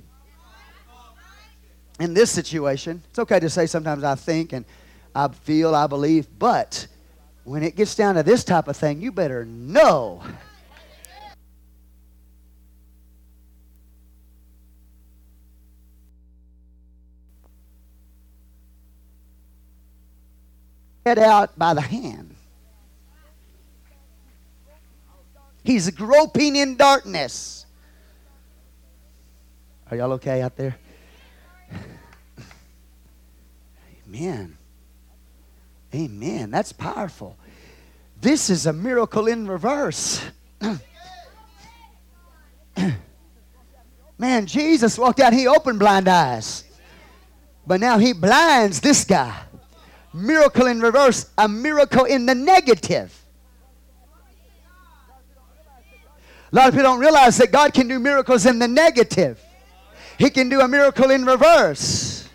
In this situation, it's okay to say sometimes I think and I feel, I believe, but when it gets down to this type of thing, you better know. Head out by the hand. He's groping in darkness. Are y'all okay out there? Amen. Amen. That's powerful. This is a miracle in reverse. Man, Jesus walked out. He opened blind eyes. But now he blinds this guy. Miracle in reverse. A miracle in the negative. A lot of people don't realize that God can do miracles in the negative. He can do a miracle in reverse.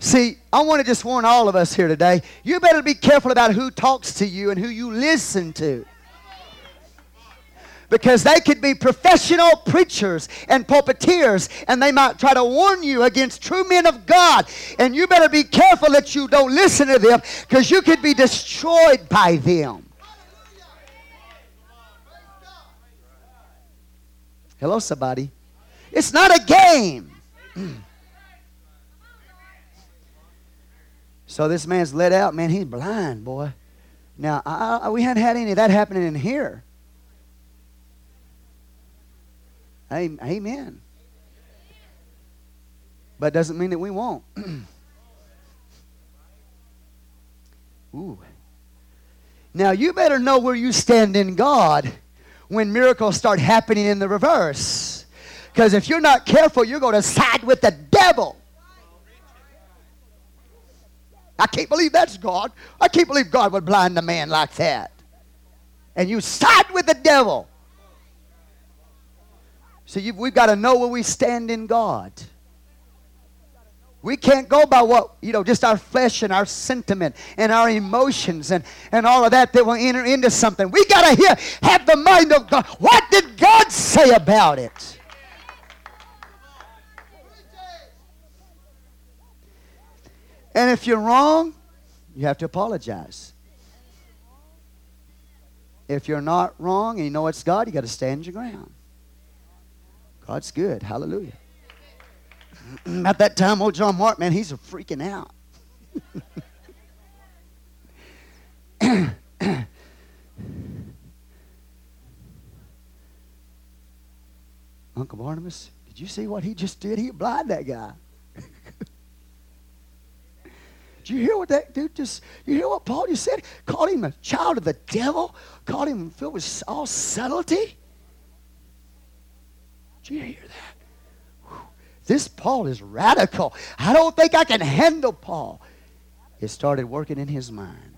See, I want to just warn all of us here today. You better be careful about who talks to you and who you listen to. Because they could be professional preachers and pulpiteers, and they might try to warn you against true men of God. And you better be careful that you don't listen to them, because you could be destroyed by them. Hello, somebody. It's not a game. So this man's let out. Man, he's blind, boy. Now, I, I, we hadn't had any of that happening in here. Amen. But it doesn't mean that we won't. Ooh. Now, you better know where you stand in God when miracles start happening in the reverse. Because if you're not careful, you're going to side with the devil. I can't believe that's God. I can't believe God would blind a man like that. And you side with the devil. So you, we've got to know where we stand in God. We can't go by what, you know, just our flesh and our sentiment and our emotions and, and all of that that will enter into something. We got to hear, have the mind of God. What did God say about it? And if you're wrong, you have to apologize. If you're not wrong and you know it's God, you got to stand your ground. God's good. Hallelujah. At that time, old John Mark, man, he's freaking out. Uncle Barnabas, did you see what he just did? He blinded that guy. Did you hear what that dude just, you hear what Paul just said? Called him a child of the devil. Called him filled with all subtlety. Did you hear that? This Paul is radical. I don't think I can handle Paul. It started working in his mind.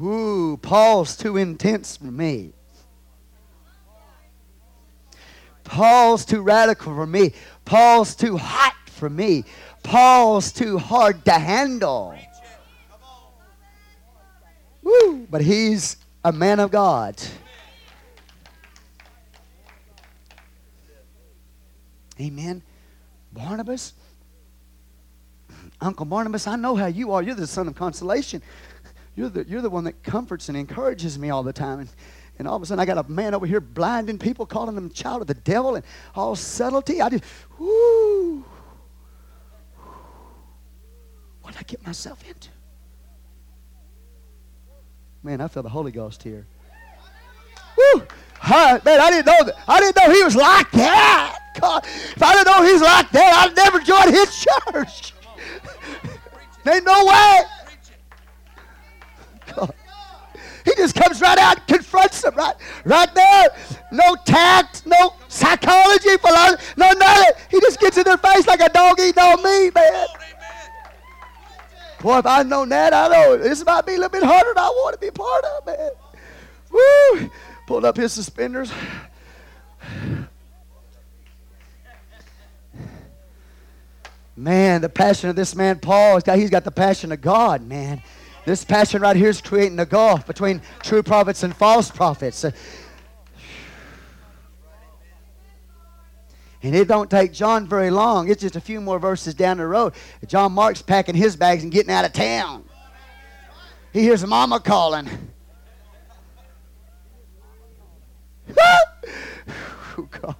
Ooh, Paul's too intense for me. Paul's too radical for me. Paul's too hot for me. Paul's too hard to handle. Woo, but he's a man of God. Amen. Barnabas, Uncle Barnabas, I know how you are. You're the son of consolation. You're the, you're the one that comforts and encourages me all the time. And, and all of a sudden, I got a man over here blinding people, calling them child of the devil and all subtlety. I just, whoo. What did I get myself into? Man, I feel the Holy Ghost here. Woo! Huh, man, I didn't know that. I didn't know he was like that. God, if I didn't know he's like that, I'd never join his church. Ain't no way. God. He just comes right out and confronts them right, right there. No tact, no psychology, philosophy, no nothing. He just gets in their face like a dog eating on me, man. Boy, if I'd known that, I know this might be a little bit harder than I want to be part of, man. Woo! Pulled up his suspenders. Man, the passion of this man, Paul, he's got the passion of God, man. This passion right here is creating a gulf between true prophets and false prophets. And it don't take John very long. It's just a few more verses down the road. John Mark's packing his bags and getting out of town. He hears mama calling. Oh, God.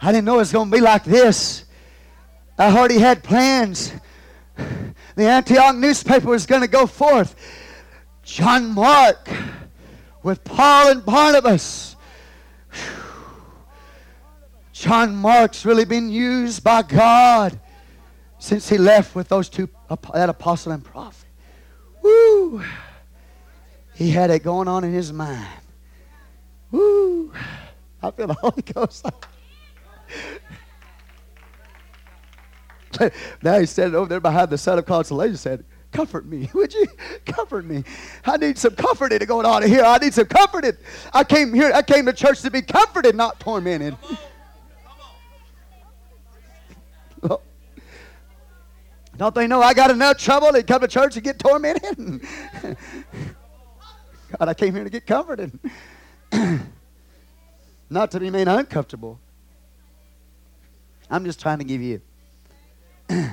I didn't know it was going to be like this. I already had plans. The Antioch newspaper was going to go forth. John Mark with Paul and Barnabas. John Mark's really been used by God since he left with those two, that apostle and prophet. Woo! He had it going on in his mind. Woo! I feel the Holy Ghost. Now he's standing over there behind the Son of Consolation said, comfort me, would you? Comfort me. I need some comforting going on here. I need some comforting. I came here, I came to church to be comforted, not tormented. Come on. Come on. Don't they know I got enough trouble to come to church and get tormented? God, I came here to get comforted. Not to remain uncomfortable. I'm just trying to give you. mm,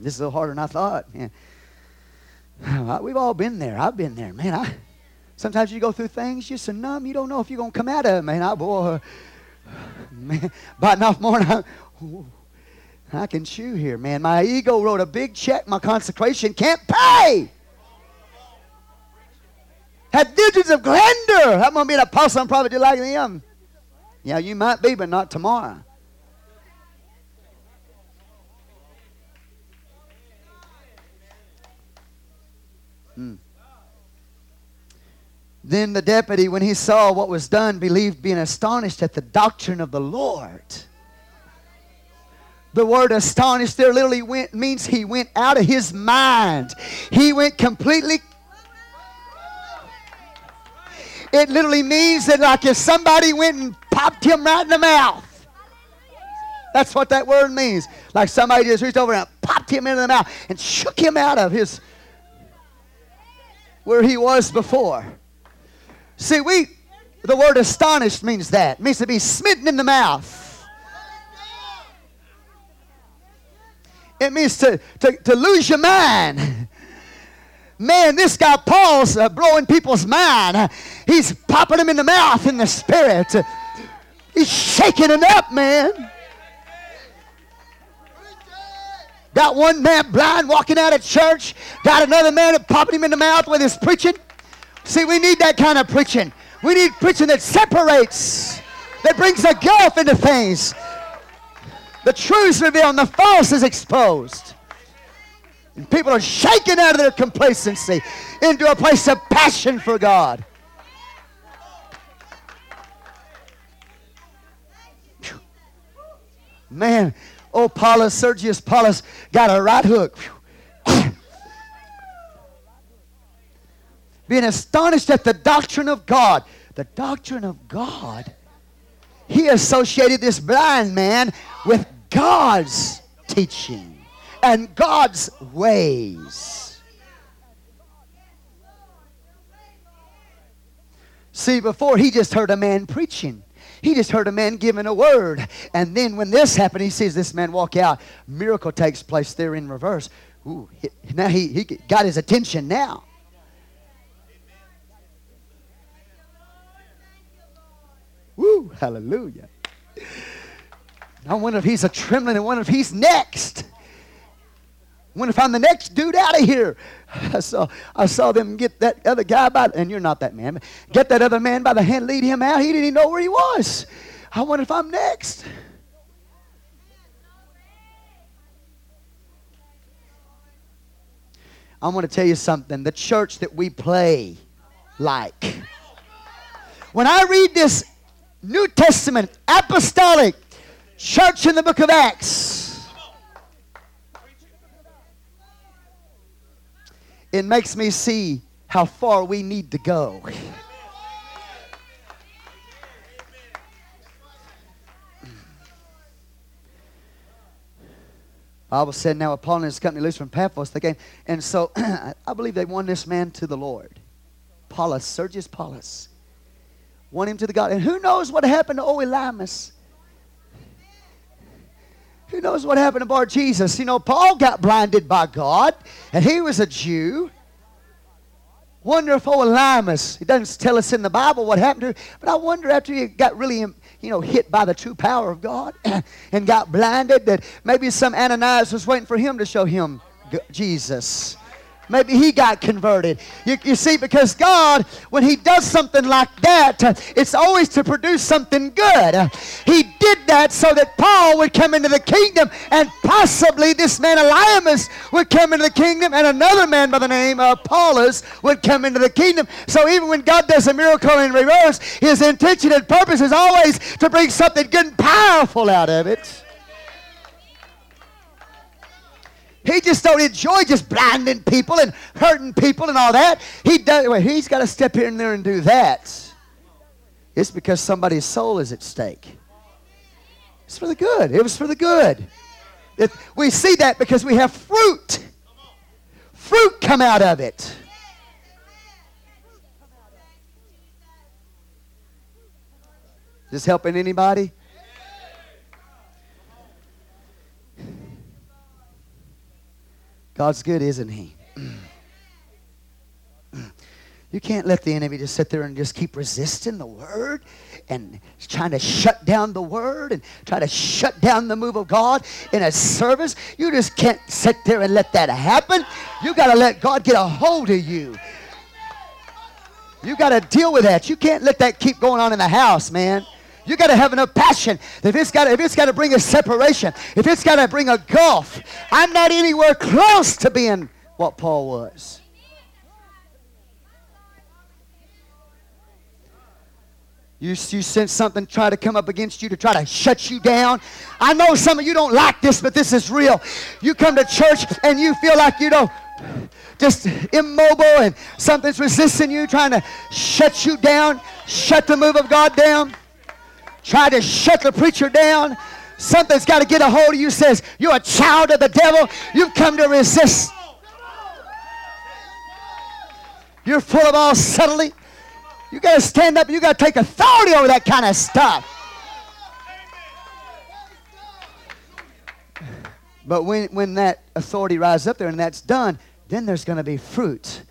this is a little harder than I thought, man. We've all been there. I've been there, man. I, sometimes you go through things, you're so numb, you don't know if you're going to come out of it, man. I, boy, man, biting off more than I, ooh, I can chew here, man. My ego wrote a big check my consecration can't pay. Had digits of grandeur. I'm going to be an apostle and prophet just like them. Yeah, you might be, but not tomorrow. Mm. Then the deputy, when he saw what was done, believed, being astonished at the doctrine of the Lord. The word astonished there literally went, means he went out of his mind. He went completely. It literally means that like if somebody went and popped him right in the mouth. That's what that word means. Like somebody just reached over and popped him into the mouth and shook him out of his where he was before. See, we, the word astonished means that. It means to be smitten in the mouth. It means to, to, to lose your mind. Man, this guy Paul's uh, blowing people's mind. He's popping them in the mouth in the spirit. He's shaking it up, man. Got one man blind walking out of church. Got another man that popped him in the mouth with his preaching. See, we need that kind of preaching. We need preaching that separates, that brings a gulf into things. The truth is revealed and the false is exposed. And people are shaken out of their complacency into a place of passion for God. Man. Oh, Paulus, Sergius Paulus got a right hook. Being astonished at the doctrine of God. The doctrine of God. He associated this blind man with God's teaching and God's ways. See, before he just heard a man preaching. He just heard a man giving a word. And then when this happened, he sees this man walk out. Miracle takes place there in reverse. Ooh, he, now he, he got his attention now. Woo, hallelujah. I wonder if he's a trembling. I wonder if he's next. I wonder if I'm the next dude out of here. I saw, I saw them get that other guy by, and you're not that man, get that other man by the hand, lead him out. He didn't even know where he was. I wonder if I'm next. I want to tell you something. The church that we play like. When I read this New Testament apostolic church in the book of Acts, it makes me see how far we need to go. I was said, now Paul and his company loose from Paphos, they came. And so I believe they won this man to the Lord. Paulus, Sergius Paulus. Won him to the God. And who knows what happened to old Elymas? Who knows what happened to Bar Jesus? You know, Paul got blinded by God, and he was a Jew. Wonder if old Elymas, it doesn't tell us in the Bible what happened to him, but I wonder after he got really, you know, hit by the true power of God and got blinded, that maybe some Ananias was waiting for him to show him Jesus. Maybe he got converted. You, you see, because God, when he does something like that, it's always to produce something good. He did that so that Paul would come into the kingdom, and possibly this man Elymas would come into the kingdom, and another man by the name of Paulus would come into the kingdom. So even when God does a miracle in reverse, his intention and purpose is always to bring something good and powerful out of it. He just don't enjoy just blinding people and hurting people and all that. He does, well, he's got to step here and there and do that. It's because somebody's soul is at stake. It's for the good. It was for the good. It, we see that because we have fruit. Fruit come out of it. Is this helping anybody? God's good, isn't he? You can't let the enemy just sit there and just keep resisting the word and trying to shut down the word and try to shut down the move of God in a service. You just can't sit there and let that happen. You got to let God get a hold of you. You got to deal with that. You can't let that keep going on in the house, man. You got to have enough passion. If it's got, if it's got to bring a separation, if it's got to bring a gulf, I'm not anywhere close to being what Paul was. You, you sense something try to come up against you to try to shut you down. I know some of you don't like this, but this is real. You come to church and you feel like you don't. Just immobile and something's resisting you, trying to shut you down, shut the move of God down. Try to shut the preacher down. Something's got to get a hold of you. Says, you're a child of the devil. You've come to resist. You're full of all subtlety. You got to stand up. You got to take authority over that kind of stuff. But when, when that authority rises up there and that's done, then there's going to be fruit.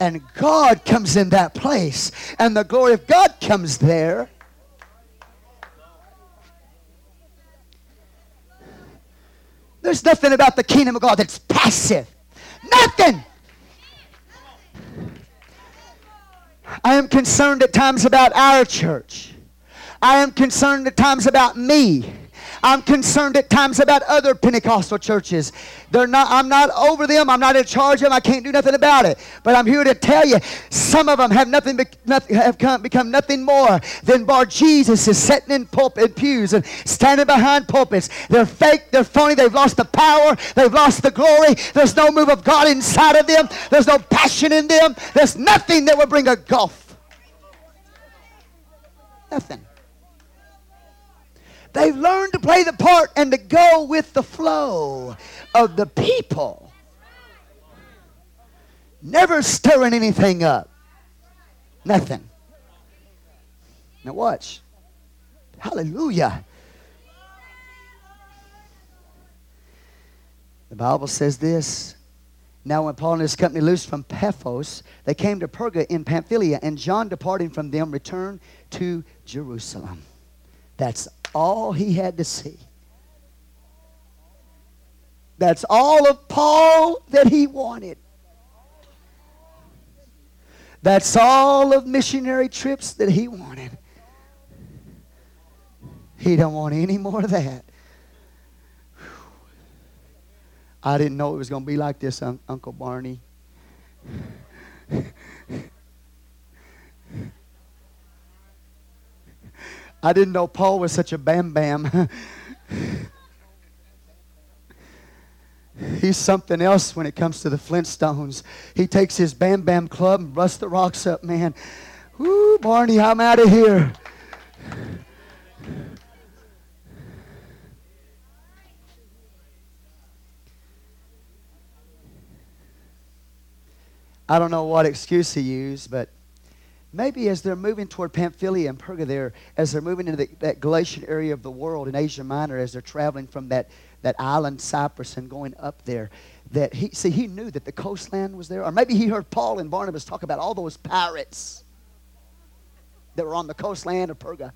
And God comes in that place. And the glory of God comes there. There's nothing about the kingdom of God that's passive. Nothing. I am concerned at times about our church. I am concerned at times about me. I'm concerned at times about other Pentecostal churches. They're not. I'm not over them. I'm not in charge of them. I can't do nothing about it. But I'm here to tell you, some of them have nothing, be, nothing have come, become nothing more than Bar Jesus is sitting in pulpit pews and standing behind pulpits. They're fake. They're phony. They've lost the power. They've lost the glory. There's no move of God inside of them. There's no passion in them. There's nothing that will bring a gulf. Nothing. They've learned to play the part and to go with the flow of the people. Never stirring anything up. Nothing. Now watch. Hallelujah. The Bible says this. Now when Paul and his company loosed from Paphos, they came to Perga in Pamphylia, and John, departing from them, returned to Jerusalem. That's all he had to see. That's all of Paul that he wanted. That's all of missionary trips that he wanted. He don't want any more of that. Whew. I didn't know it was going to be like this, un- Uncle Barney. I didn't know Paul was such a bam-bam. He's something else when it comes to the Flintstones. He takes his bam-bam club and busts the rocks up, man. Woo, Barney, I'm out of here. I don't know what excuse he used, but maybe as they're moving toward Pamphylia and Perga there, as they're moving into the, that Galatian area of the world in Asia Minor, as they're traveling from that, that island Cyprus and going up there, that he, see, he knew that the coastline was there. Or maybe he heard Paul and Barnabas talk about all those pirates that were on the coastline of Perga,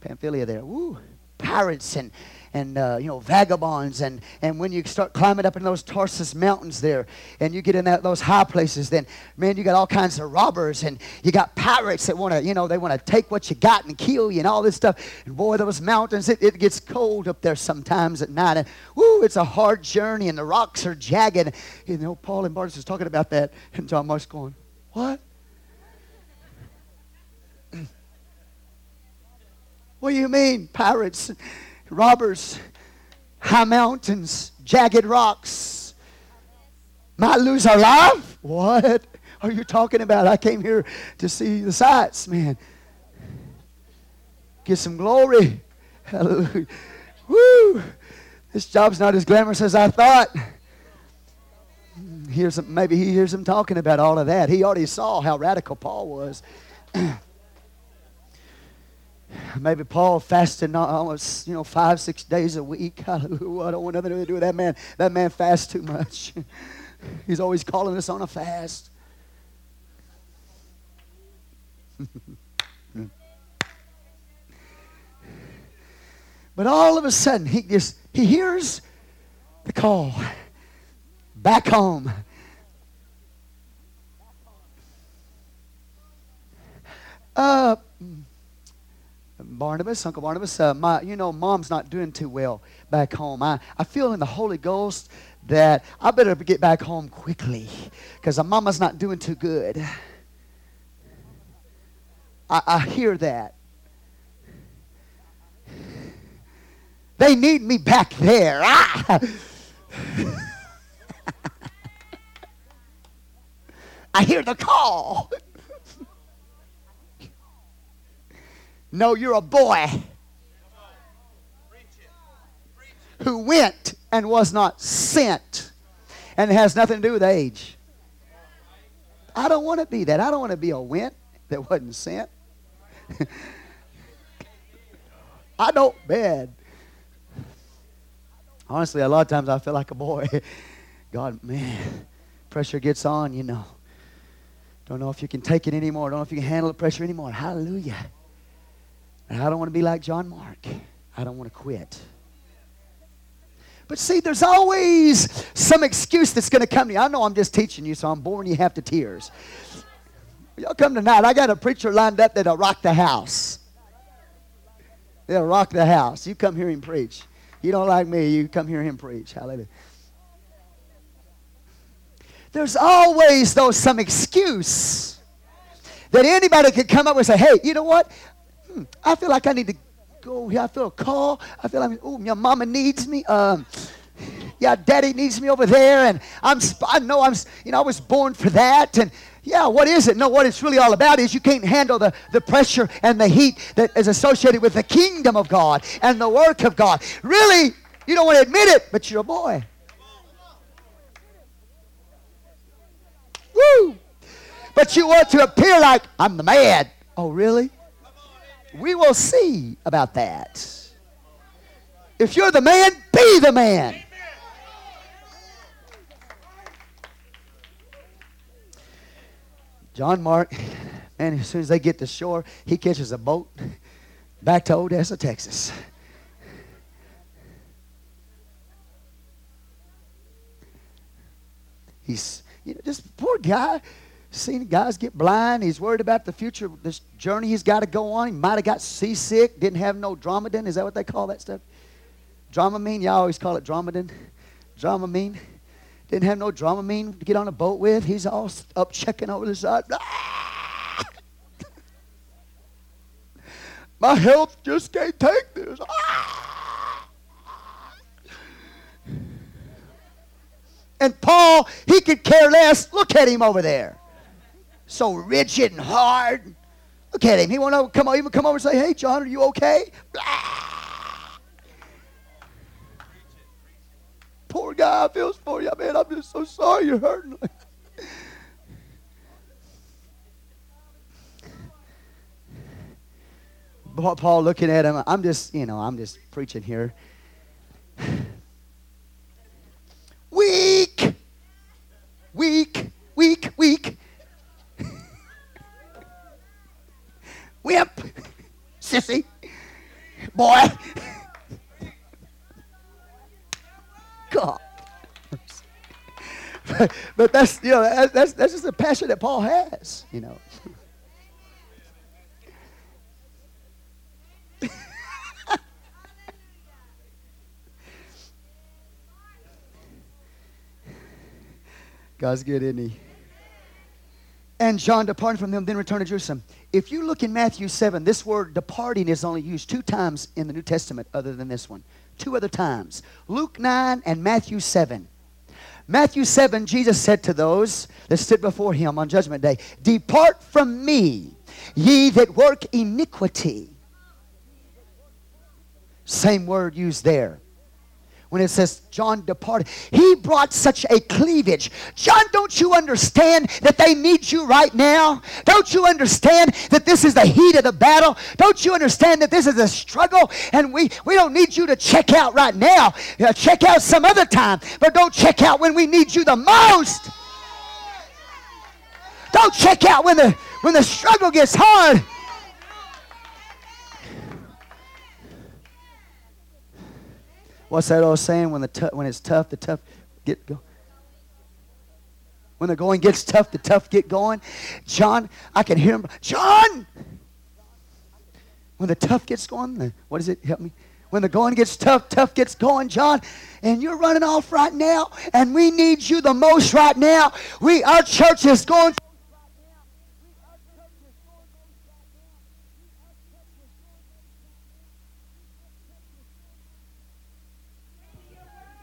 Pamphylia there. Woo, pirates and and uh, you know, vagabonds, and, and when you start climbing up in those Tarsus mountains there, and you get in that, those high places, then, man, you got all kinds of robbers, and you got pirates that want to, you know, they want to take what you got and kill you and all this stuff. And boy, those mountains, it, it gets cold up there sometimes at night, and woo, it's a hard journey, and the rocks are jagged. And, you know, Paul and Barnabas was talking about that, and John Mark's going, what? What do you mean, pirates? Robbers, high mountains, jagged rocks. Might lose our life? What are you talking about? I came here to see the sights, man. Get some glory. Hallelujah. Woo! This job's not as glamorous as I thought. Here's some, maybe he hears him talking about all of that. He already saw how radical Paul was. Maybe Paul fasted almost, you know, five, six days a week. Hallelujah. I don't want nothing to do with that man. That man fasts too much. He's always calling us on a fast. But all of a sudden, he just he hears the call. Back home. Uh... Barnabas, Uncle Barnabas, uh, my, you know, Mom's not doing too well back home. I, I feel in the Holy Ghost that I better get back home quickly because Mama's not doing too good. I, I hear that. They need me back there. Ah! I hear the call. No, you're a boy who went and was not sent, and it has nothing to do with age. I don't want to be that. I don't want to be a went that wasn't sent. I don't bad. Honestly, a lot of times I feel like a boy. God, man, pressure gets on, you know. Don't know if you can take it anymore. Don't know if you can handle the pressure anymore. Hallelujah. And I don't want to be like John Mark. I don't want to quit. But see, there's always some excuse that's going to come to you. I know I'm just teaching you, so I'm boring you half to tears. Y'all come tonight. I got a preacher lined up that'll rock the house. They'll rock the house. You come hear him preach. You don't like me, you come hear him preach. Hallelujah. There's always, though, some excuse that anybody could come up with and say, hey, you know what? I feel like I need to go here. I feel a call. I feel like, oh, your mama needs me. Um, yeah, daddy needs me over there. And I'm, I know I'm, you know, I was born for that. And yeah, what is it? No, what it's really all about is you can't handle the, the pressure and the heat that is associated with the kingdom of God and the work of God. Really, you don't want to admit it, but you're a boy. Woo! But you want to appear like, I'm the man. Oh, really? We will see about that. If you're the man, be the man. Amen. John Mark, man, as soon as they get to shore, he catches a boat back to Odessa, Texas. He's, you know, this poor guy, seen guys get blind. He's worried about the future, this journey he's got to go on. He might have got seasick, didn't have no Dromedin. Is that what they call that stuff? Dramamine? Y'all always call it Dromedin. Dramamine. Didn't have no Dramamine to get on a boat with. He's all up checking over the side. Ah! My health just can't take this. Ah! And Paul, he could care less. Look at him over there. So rigid and hard. Look at him. He won't come over, even come over and say, hey, John, are you okay? Ah! Poor guy, I feel for you. Man, I'm just so sorry you're hurting. Paul looking at him. I'm just, you know, I'm just preaching here. Weak. Weak. Weak. Weak. Wimp. Sissy. Boy. God. But, but that's, you know, that's, that's that's just the passion that Paul has, you know. God's good, isn't he? And John departed from them, then returned to Jerusalem. If you look in Matthew seven, this word departing is only used two times in the New Testament other than this one. Two other times. Luke nine and Matthew seven. Matthew seven, Jesus said to those that stood before him on Judgment Day, depart from me, ye that work iniquity. Same word used there. When it says John departed, he brought such a cleavage. John, don't you understand that they need you right now? Don't you understand that this is the heat of the battle? Don't you understand that this is a struggle? And we, we don't need you to check out right now. Uh, check out some other time. But don't check out when we need you the most. Don't check out when the when the struggle gets hard. What's that old saying? When the t- when it's tough, the tough get go. When the going gets tough, the tough get going. John, I can hear him. John! When the tough gets going, the, what is it? Help me. When the going gets tough, tough gets going, John. And you're running off right now, and we need you the most right now. We, our church is going.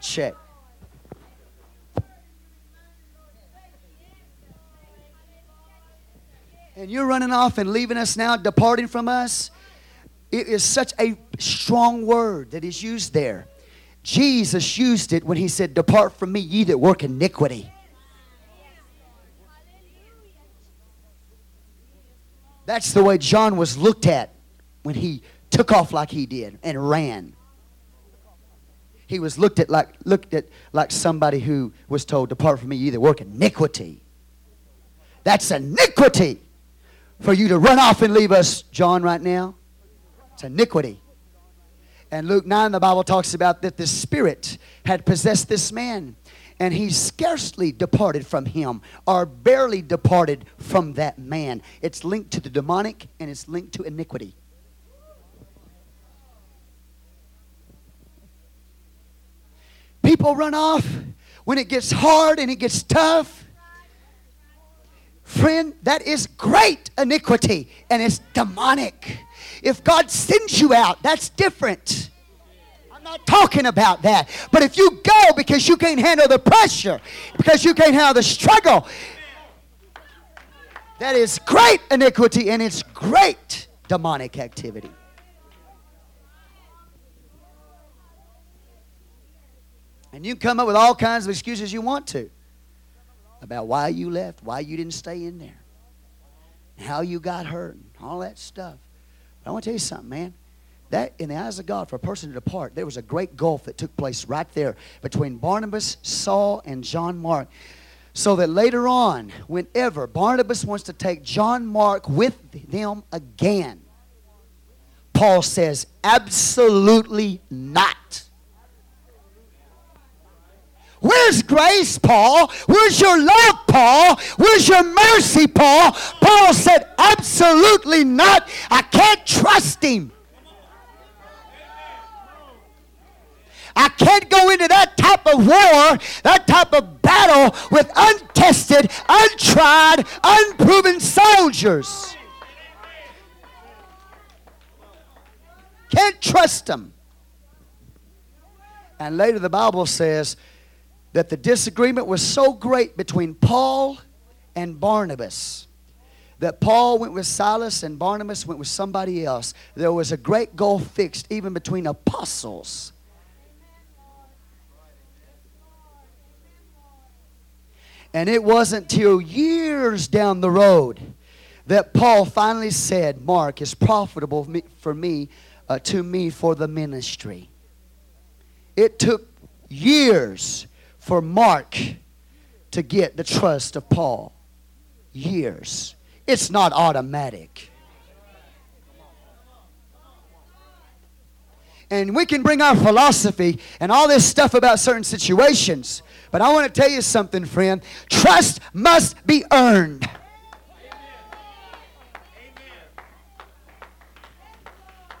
Check. And you're running off and leaving us now, departing from us. It is such a strong word that is used there. Jesus used it when he said, depart from me, ye that work iniquity. That's the way John was looked at when he took off like he did and ran. He was looked at like looked at like somebody who was told, depart from me, ye that work iniquity. That's iniquity for you to run off and leave us, John, right now. It's iniquity. And Luke nine, the Bible talks about that the spirit had possessed this man, and he scarcely departed from him, or barely departed from that man. It's linked to the demonic, and it's linked to iniquity. People run off when it gets hard and it gets tough. Friend, that is great iniquity, and it's demonic. If God sends you out, that's different. I'm not talking about that. But if you go because you can't handle the pressure, because you can't handle the struggle, that is great iniquity, and it's great demonic activity. And you come up with all kinds of excuses you want to about why you left, why you didn't stay in there, how you got hurt, and all that stuff. But I want to tell you something, man. That, in the eyes of God, for a person to depart, there was a great gulf that took place right there between Barnabas, Saul, and John Mark. So that later on, whenever Barnabas wants to take John Mark with them again, Paul says, absolutely not. Where's grace, Paul? Where's your love, Paul? Where's your mercy, Paul? Paul said, absolutely not. I can't trust him. I can't go into that type of war, that type of battle with untested, untried, unproven soldiers. Can't trust them. And later the Bible says that the disagreement was so great between Paul and Barnabas that Paul went with Silas and Barnabas went with somebody else. There was a great gulf fixed even between apostles. And it wasn't till years down the road that Paul finally said, Mark is profitable for me, uh, to me for the ministry. It took years for Mark to get the trust of Paul. Years. It's not automatic. And we can bring our philosophy and all this stuff about certain situations. But I want to tell you something, friend. Trust must be earned. Amen.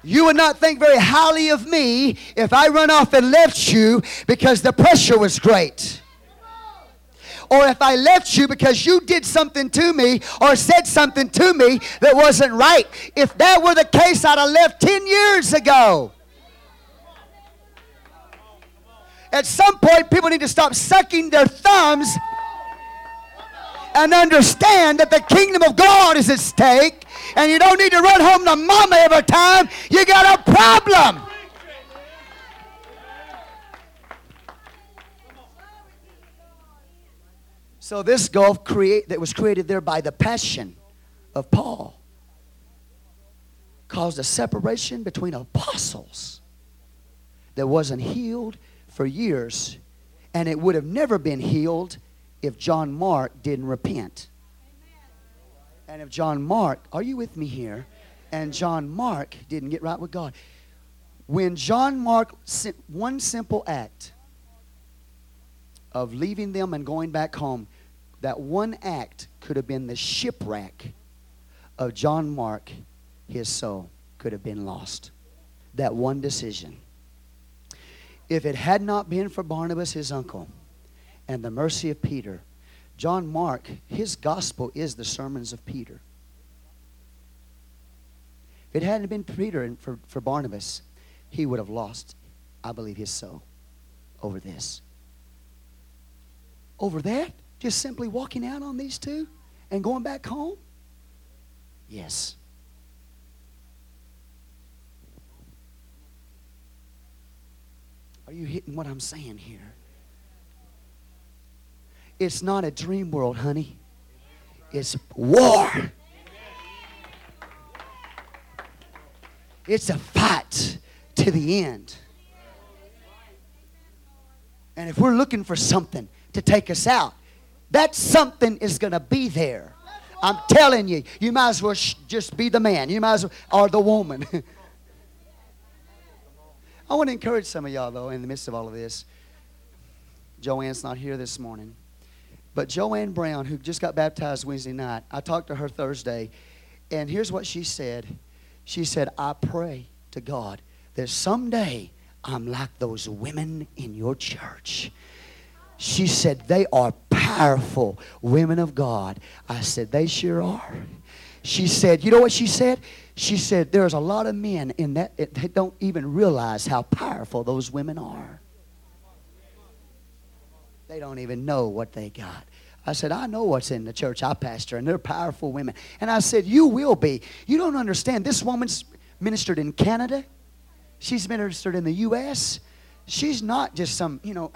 You would not think very highly of me if I run off and left you because the pressure was great. Or if I left you because you did something to me or said something to me that wasn't right. If that were the case, I'd have left ten years ago. At some point, people need to stop sucking their thumbs and understand that the kingdom of God is at stake, and you don't need to run home to mama every time you got a problem. So this gulf create, that was created there by the passion of Paul caused a separation between apostles that wasn't healed for years, and it would have never been healed if John Mark didn't repent. And if John Mark, are you with me here? And John Mark didn't get right with God. When John Mark sent one simple act of leaving them and going back home, that one act could have been the shipwreck of John Mark. His soul could have been lost. That one decision. If it had not been for Barnabas, his uncle, and the mercy of Peter, John Mark, his gospel is the sermons of Peter. If it hadn't been Peter and for, for Barnabas, he would have lost, I believe, his soul over this. Over that? Just simply walking out on these two and going back home? Yes. Are you hitting what I'm saying here? It's not a dream world, honey. It's war. It's a fight to the end. And if we're looking for something to take us out, that something is going to be there. I'm telling you, you might as well sh- just be the man. You might as well, or the woman. I want to encourage some of y'all, though, in the midst of all of this. Joanne's not here this morning. But Joanne Brown, who just got baptized Wednesday night, I talked to her Thursday, and here's what she said. She said, I pray to God that someday I'm like those women in your church. She said, they are powerful women of God. I said, they sure are. She said, you know what she said? She said, there's a lot of men in that that don't even realize how powerful those women are. They don't even know what they got. I said, I know what's in the church I pastor, and they're powerful women. And I said, you will be. You don't understand. This woman's ministered in Canada. She's ministered in the U S She's not just some, you know,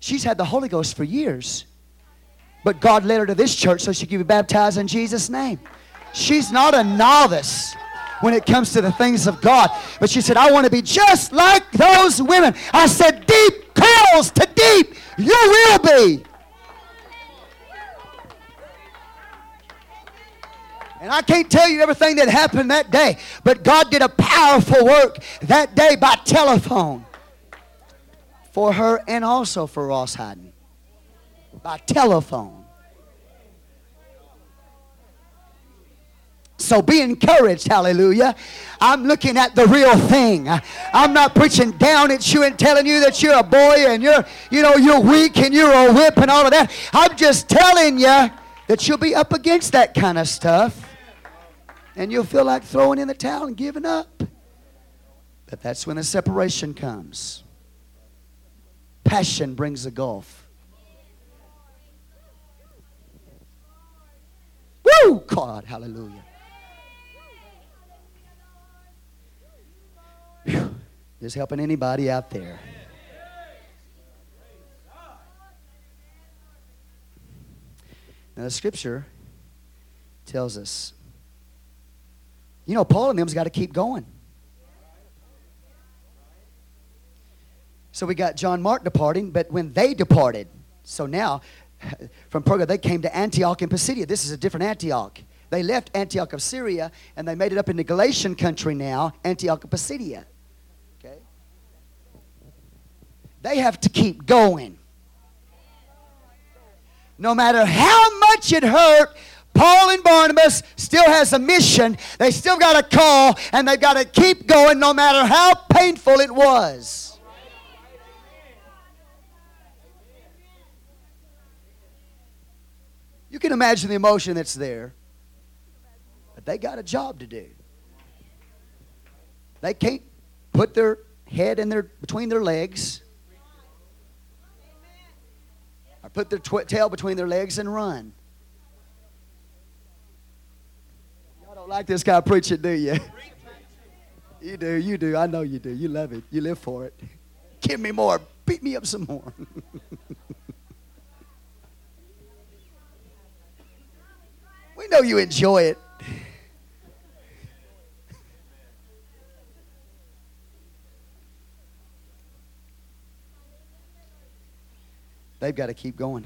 she's had the Holy Ghost for years. But God led her to this church so she could be baptized in Jesus' name. She's not a novice when it comes to the things of God. But she said, I want to be just like those women. I said, deep calls to deep. You will be. And I can't tell you everything that happened that day. But God did a powerful work that day by telephone. For her and also for Ross Hyden. by telephone. So be encouraged, hallelujah. I'm looking at the real thing. I'm not preaching down at you and telling you that you're a boy and you're, you know, you're weak and you're a whip and all of that. I'm just telling you that you'll be up against that kind of stuff. And you'll feel like throwing in the towel and giving up. But that's when the separation comes. Passion brings the gulf. Woo! God, hallelujah. Whew. Just helping anybody out there. Now the scripture tells us, you know, Paul and them's got to keep going. So we got John Mark departing, but when they departed, so now from Perga they came to Antioch and Pisidia. This is a different Antioch. They left Antioch of Syria and they made it up into Galatian country now, Antioch of Pisidia. Okay? They have to keep going. No matter how much it hurt, Paul and Barnabas still has a mission. They still got a call, and they've got to keep going no matter how painful it was. You can imagine the emotion that's there. But they got a job to do. They can't put their head in their between their legs or put their tw- tail between their legs and run. Don't like this guy preaching, do you? You do, you do. I know you do. You love it. You live for it. Give me more. Beat me up some more. We know you enjoy it. They've got to keep going.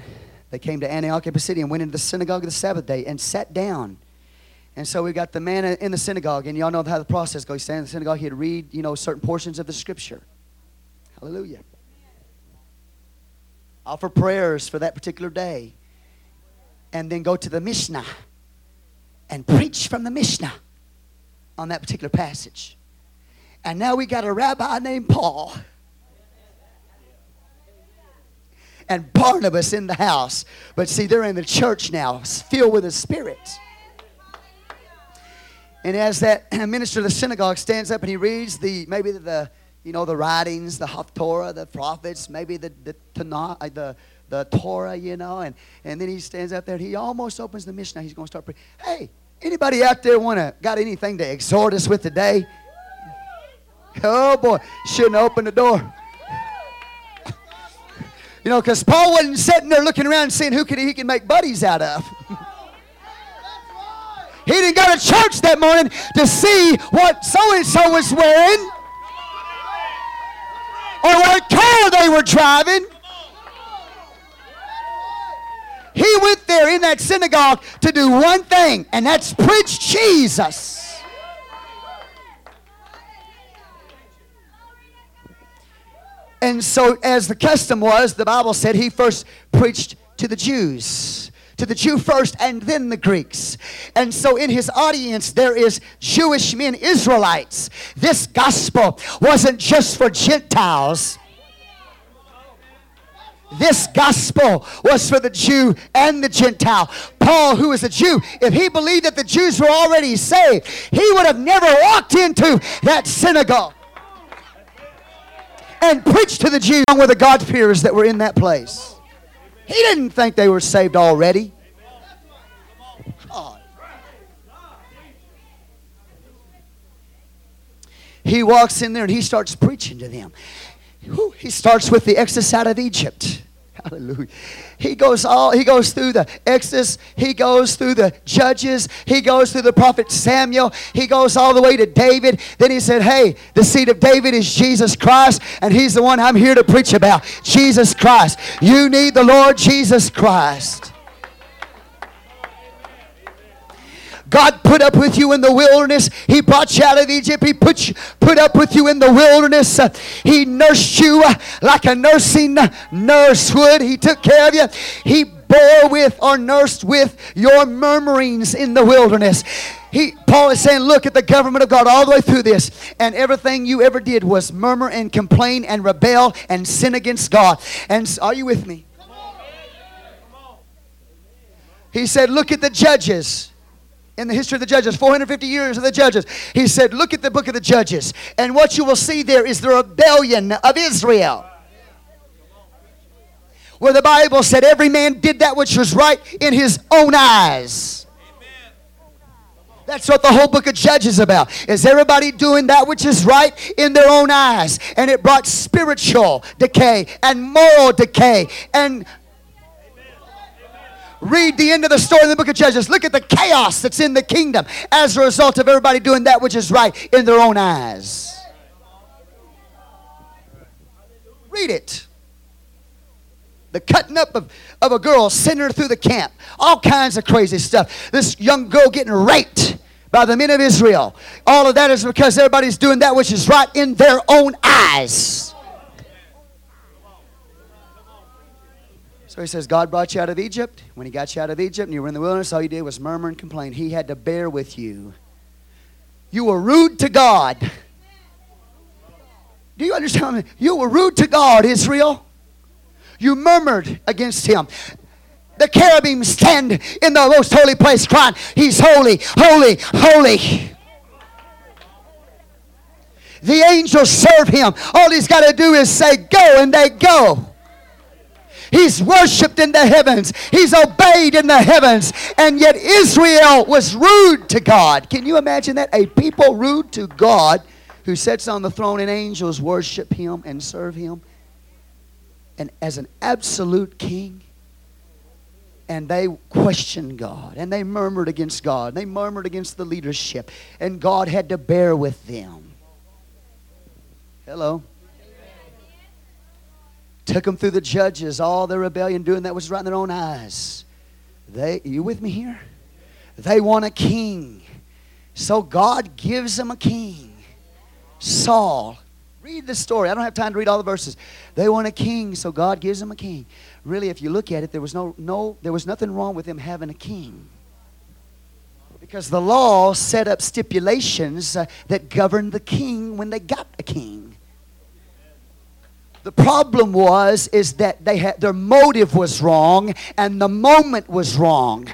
They came to Antioch and Pisidia and went into the synagogue of the Sabbath day and sat down. And so we got the man in the synagogue, and y'all know how the process goes. He'd stand in the synagogue, he'd read, you know, certain portions of the scripture. Hallelujah. Offer prayers for that particular day. And then go to the Mishnah and preach from the Mishnah on that particular passage. And now we got a rabbi named Paul and Barnabas in the house. But see, they're in the church now, filled with the Spirit. And as that minister of the synagogue stands up and he reads the maybe the you know the writings, the Haftorah, the prophets, maybe the the Tanakh, the the Torah, you know, and, and then he stands up there and he almost opens the Mishnah. He's going to start preaching. Hey, anybody out there want to got anything to exhort us with today? Oh boy, shouldn't open the door. You know, because Paul wasn't sitting there looking around and seeing who could he could make buddies out of. He didn't go to church that morning to see what so-and-so was wearing or what car they were driving. He went there in that synagogue to do one thing, and that's preach Jesus. And so as the custom was, the Bible said he first preached to the Jews. To the Jew first and then the Greeks. And so in his audience there is Jewish men, Israelites. This gospel wasn't just for Gentiles. This gospel was for the Jew and the Gentile. Paul, who is a Jew, if he believed that the Jews were already saved, he would have never walked into that synagogue and preached to the Jews along with the God-fearers that were in that place. He didn't think they were saved already. God. He walks in there and he starts preaching to them. He starts with the Exodus out of Egypt. Hallelujah. He goes all he goes through the Exodus, he goes through the Judges, he goes through the prophet Samuel, he goes all the way to David. Then he said, hey, the seed of David is Jesus Christ, and he's the one I'm here to preach about. Jesus Christ. You need the Lord Jesus Christ. God put up with you in the wilderness. He brought you out of Egypt. He put, you, put up with you in the wilderness. He nursed you like a nursing nurse would. He took care of you. He bore with or nursed with your murmurings in the wilderness. He, Paul is saying, look at the government of God all the way through this. And everything you ever did was murmur and complain and rebel and sin against God. And are you with me? He said, look at the judges. In the history of the judges, four hundred fifty years of the judges. He said, look at the book of the Judges. And what you will see there is the rebellion of Israel. Where the Bible said every man did that which was right in his own eyes. That's what the whole book of Judges is about. Is everybody doing that which is right in their own eyes. And it brought spiritual decay and moral decay. And read the end of the story in the book of Judges. Look at the chaos that's in the kingdom as a result of everybody doing that which is right in their own eyes. Read it. The cutting up of, of a girl, sending her through the camp. All kinds of crazy stuff. This young girl getting raped by the men of Israel. All of that is because everybody's doing that which is right in their own eyes. So he says, God brought you out of Egypt. When he got you out of Egypt and you were in the wilderness, all you did was murmur and complain. He had to bear with you. You were rude to God. Do you understand? You were rude to God, Israel. You murmured against him. The cherubim stand in the most holy place crying, he's holy, holy, holy. The angels serve him. All he's got to do is say, go, and they go. He's worshipped in the heavens. He's obeyed in the heavens. And yet Israel was rude to God. Can you imagine that? A people rude to God who sits on the throne and angels worship him and serve him. And as an absolute king, and they questioned God, and they murmured against God, and they murmured against the leadership, and God had to bear with them. Hello. Took them through the judges, all their rebellion, doing that was right in their own eyes. They, you with me here? They want a king, so God gives them a king, Saul. Read the story. I don't have time to read all the verses. They want a king, so God gives them a king. Really, if you look at it, there was no, no, there was nothing wrong with them having a king. Because the law set up stipulations uh, that governed the king when they got a king. The problem was is that they had, their motive was wrong and the moment was wrong.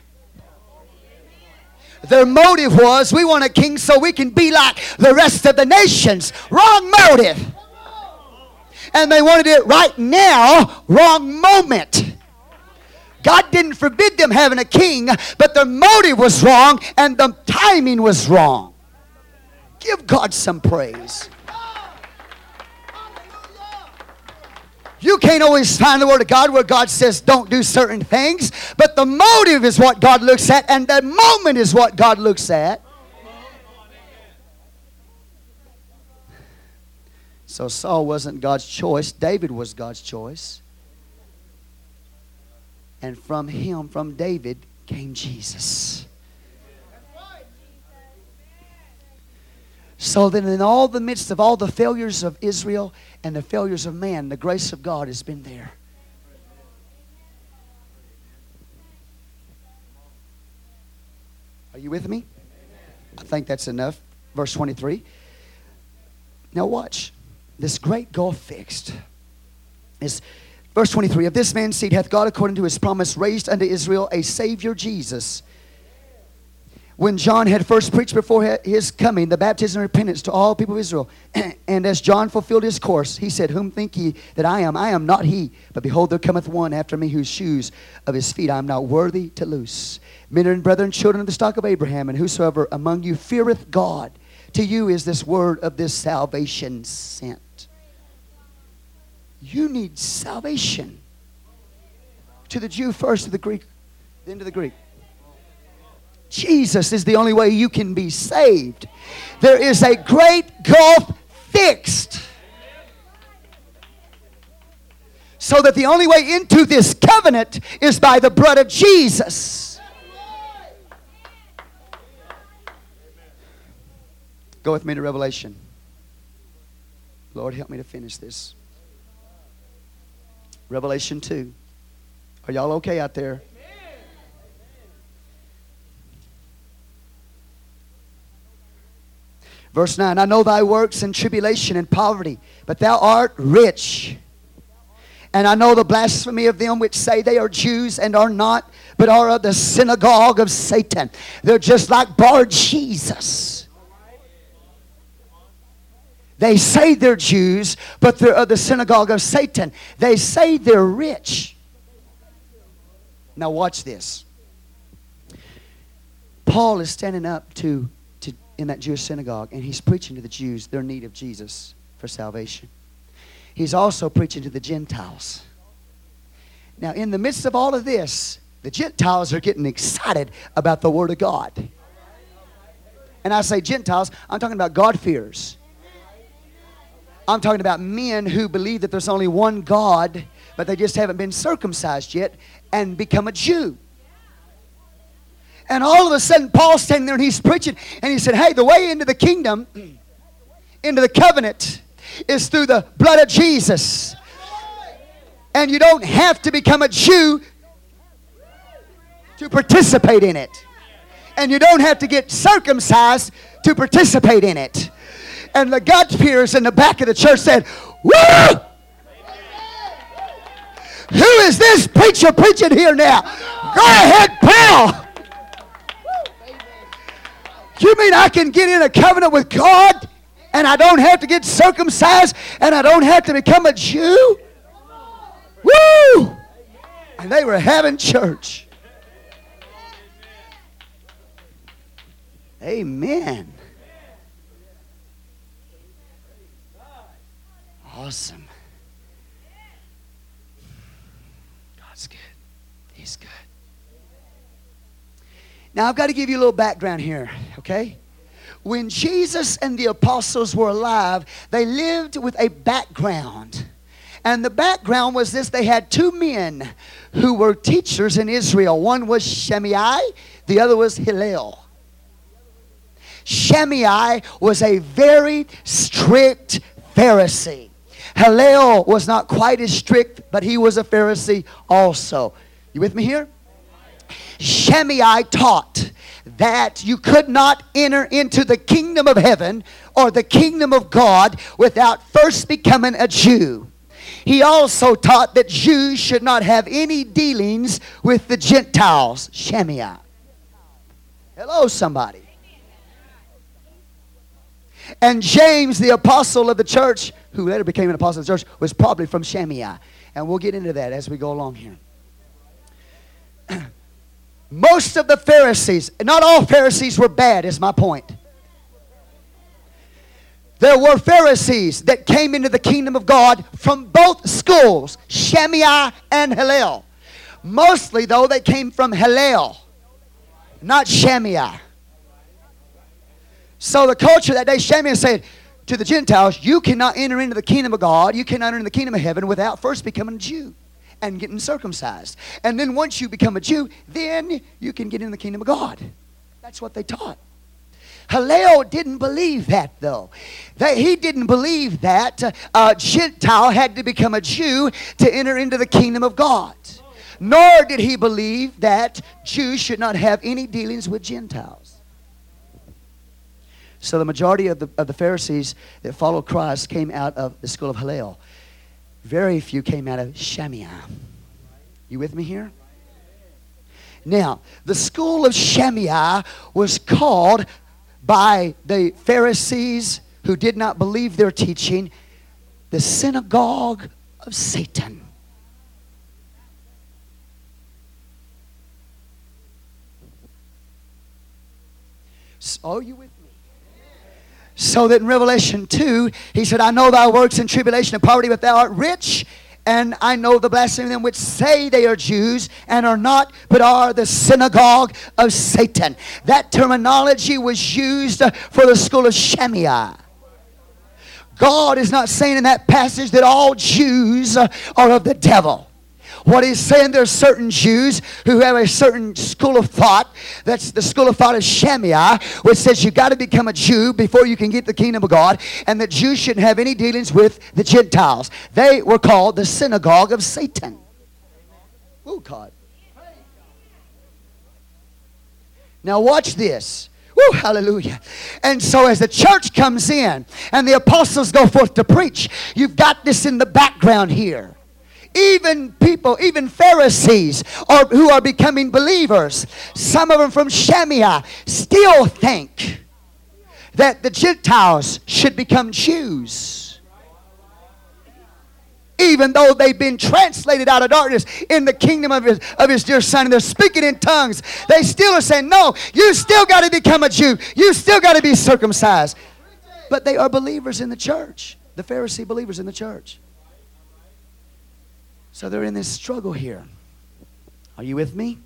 Their motive was, we want a king so we can be like the rest of the nations. Wrong motive. And they wanted it right now, wrong moment. God didn't forbid them having a king, but their motive was wrong and the timing was wrong. Give God some praise. You can't always find the Word of God where God says don't do certain things. But the motive is what God looks at. And the moment is what God looks at. So Saul wasn't God's choice. David was God's choice. And from him, from David, came Jesus. So then in all the midst of all the failures of Israel and the failures of man, the grace of God has been there. Are you with me? I think that's enough. Verse twenty-three. Now watch. This great gulf fixed. It's verse twenty-three. Of this man's seed hath God according to his promise raised unto Israel a Savior Jesus. When John had first preached before his coming, the baptism of repentance to all people of Israel. And as John fulfilled his course, he said, whom think ye that I am? I am not he. But behold, there cometh one after me, whose shoes of his feet I am not worthy to loose. Men and brethren, children of the stock of Abraham, and whosoever among you feareth God, to you is this word of this salvation sent. You need salvation. To the Jew first, to the Greek, then to the Greek. Jesus is the only way you can be saved. There is a great gulf fixed. So that the only way into this covenant is by the blood of Jesus. Go with me to Revelation. Lord, help me to finish this. Revelation two. Are y'all okay out there? Verse nine, I know thy works and tribulation and poverty, but thou art rich. And I know the blasphemy of them which say they are Jews and are not, but are of the synagogue of Satan. They're just like Bar Jesus. They say they're Jews, but they're of the synagogue of Satan. They say they're rich. Now watch this. Paul is standing up to in that Jewish synagogue, and he's preaching to the Jews their need of Jesus for salvation. He's also preaching to the Gentiles. Now, in the midst of all of this, the Gentiles are getting excited about the Word of God. And I say Gentiles, I'm talking about God-fearers. I'm talking about men who believe that there's only one God, but they just haven't been circumcised yet and become a Jew. And all of a sudden, Paul's standing there and he's preaching. And he said, hey, the way into the kingdom, into the covenant, is through the blood of Jesus. And you don't have to become a Jew to participate in it. And you don't have to get circumcised to participate in it. And the God-fearers in the back of the church said, woo! Who is this preacher preaching here now? Go ahead, Paul! You mean I can get in a covenant with God and I don't have to get circumcised and I don't have to become a Jew? Woo! And they were having church. Amen. Awesome. God's good. He's good. Now, I've got to give you a little background here, okay? When Jesus and the apostles were alive, they lived with a background. And the background was this. They had two men who were teachers in Israel. One was Shammai. The other was Hillel. Shammai was a very strict Pharisee. Hillel was not quite as strict, but he was a Pharisee also. You with me here? Shammai taught that you could not enter into the kingdom of heaven or the kingdom of God without first becoming a Jew. He also taught that Jews should not have any dealings with the Gentiles. Shammai. Hello, somebody. And James, the apostle of the church, who later became an apostle of the church, was probably from Shammai. And we'll get into that as we go along here. Most of the Pharisees, not all Pharisees were bad, is my point. There were Pharisees that came into the kingdom of God from both schools, Shammai and Hillel. Mostly, though, they came from Hillel, not Shammai. So the culture that day, Shammai said to the Gentiles, you cannot enter into the kingdom of God, you cannot enter into the kingdom of heaven without first becoming a Jew and getting circumcised. And then once you become a Jew, then you can get in the kingdom of God. That's what they taught. Hillel didn't believe that, though. They, he didn't believe that a Gentile had to become a Jew to enter into the kingdom of God. Nor did he believe that Jews should not have any dealings with Gentiles. So the majority of the, of the Pharisees that followed Christ came out of the school of Hillel. Very few came out of Shammai. You with me here? Now, the school of Shammai was called by the Pharisees who did not believe their teaching, the synagogue of Satan. So, oh, you with me? So that in Revelation two, he said, I know thy works in tribulation and poverty, but thou art rich. And I know the blasphemy of them which say they are Jews and are not, but are the synagogue of Satan. That terminology was used for the school of Shammai. God is not saying in that passage that all Jews are of the devil. What he's saying, there's certain Jews who have a certain school of thought. That's the school of thought of Shammai, which says you got to become a Jew before you can get the kingdom of God, and the Jews shouldn't have any dealings with the Gentiles. They were called the synagogue of Satan. Oh, God. Now watch this. Woo, hallelujah. And so as the church comes in and the apostles go forth to preach, you've got this in the background here. Even people, even Pharisees are, who are becoming believers, some of them from Shammai, still think that the Gentiles should become Jews. Even though they've been translated out of darkness in the kingdom of his, of his dear son, and they're speaking in tongues, they still are saying, no, you still got to become a Jew. You still got to be circumcised. But they are believers in the church, the Pharisee believers in the church. So they're in this struggle here. Are you with me?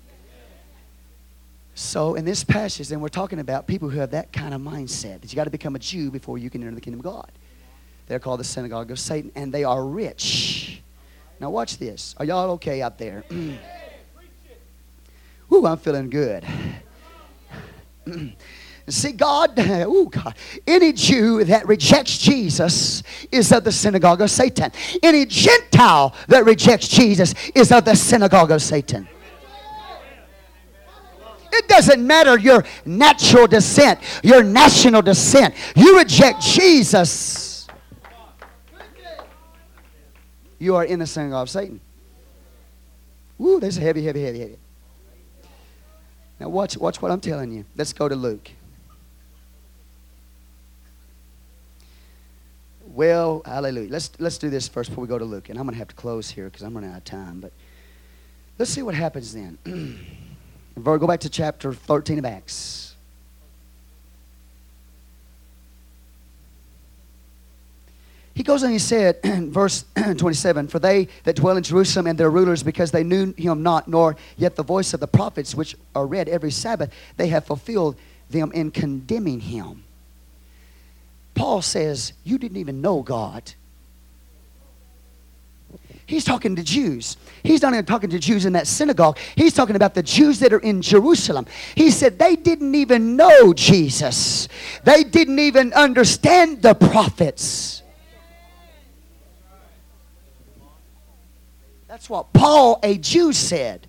So in this passage, then we're talking about people who have that kind of mindset, that you got to become a Jew before you can enter the kingdom of God. They're called the synagogue of Satan, and they are rich. Now watch this. Are y'all okay out there? Ooh, I'm feeling good. See, God, ooh, God, any Jew that rejects Jesus is of the synagogue of Satan. Any Gentile that rejects Jesus is of the synagogue of Satan. It doesn't matter your natural descent, your national descent. You reject Jesus, you are in the synagogue of Satan. Ooh, that's heavy, heavy, heavy, heavy. Now watch, watch what I'm telling you. Let's go to Luke. Well, hallelujah. Let's let's do this first before we go to Luke. And I'm going to have to close here because I'm running out of time. But let's see what happens then. Go back to chapter thirteen of Acts. He goes and he said, in verse twenty-seven, for they that dwell in Jerusalem and their rulers, because they knew him not, nor yet the voice of the prophets which are read every Sabbath, they have fulfilled them in condemning him. Paul says, you didn't even know God. He's talking to Jews. He's not even talking to Jews in that synagogue. He's talking about the Jews that are in Jerusalem. He said they didn't even know Jesus. They didn't even understand the prophets. That's what Paul, a Jew, said.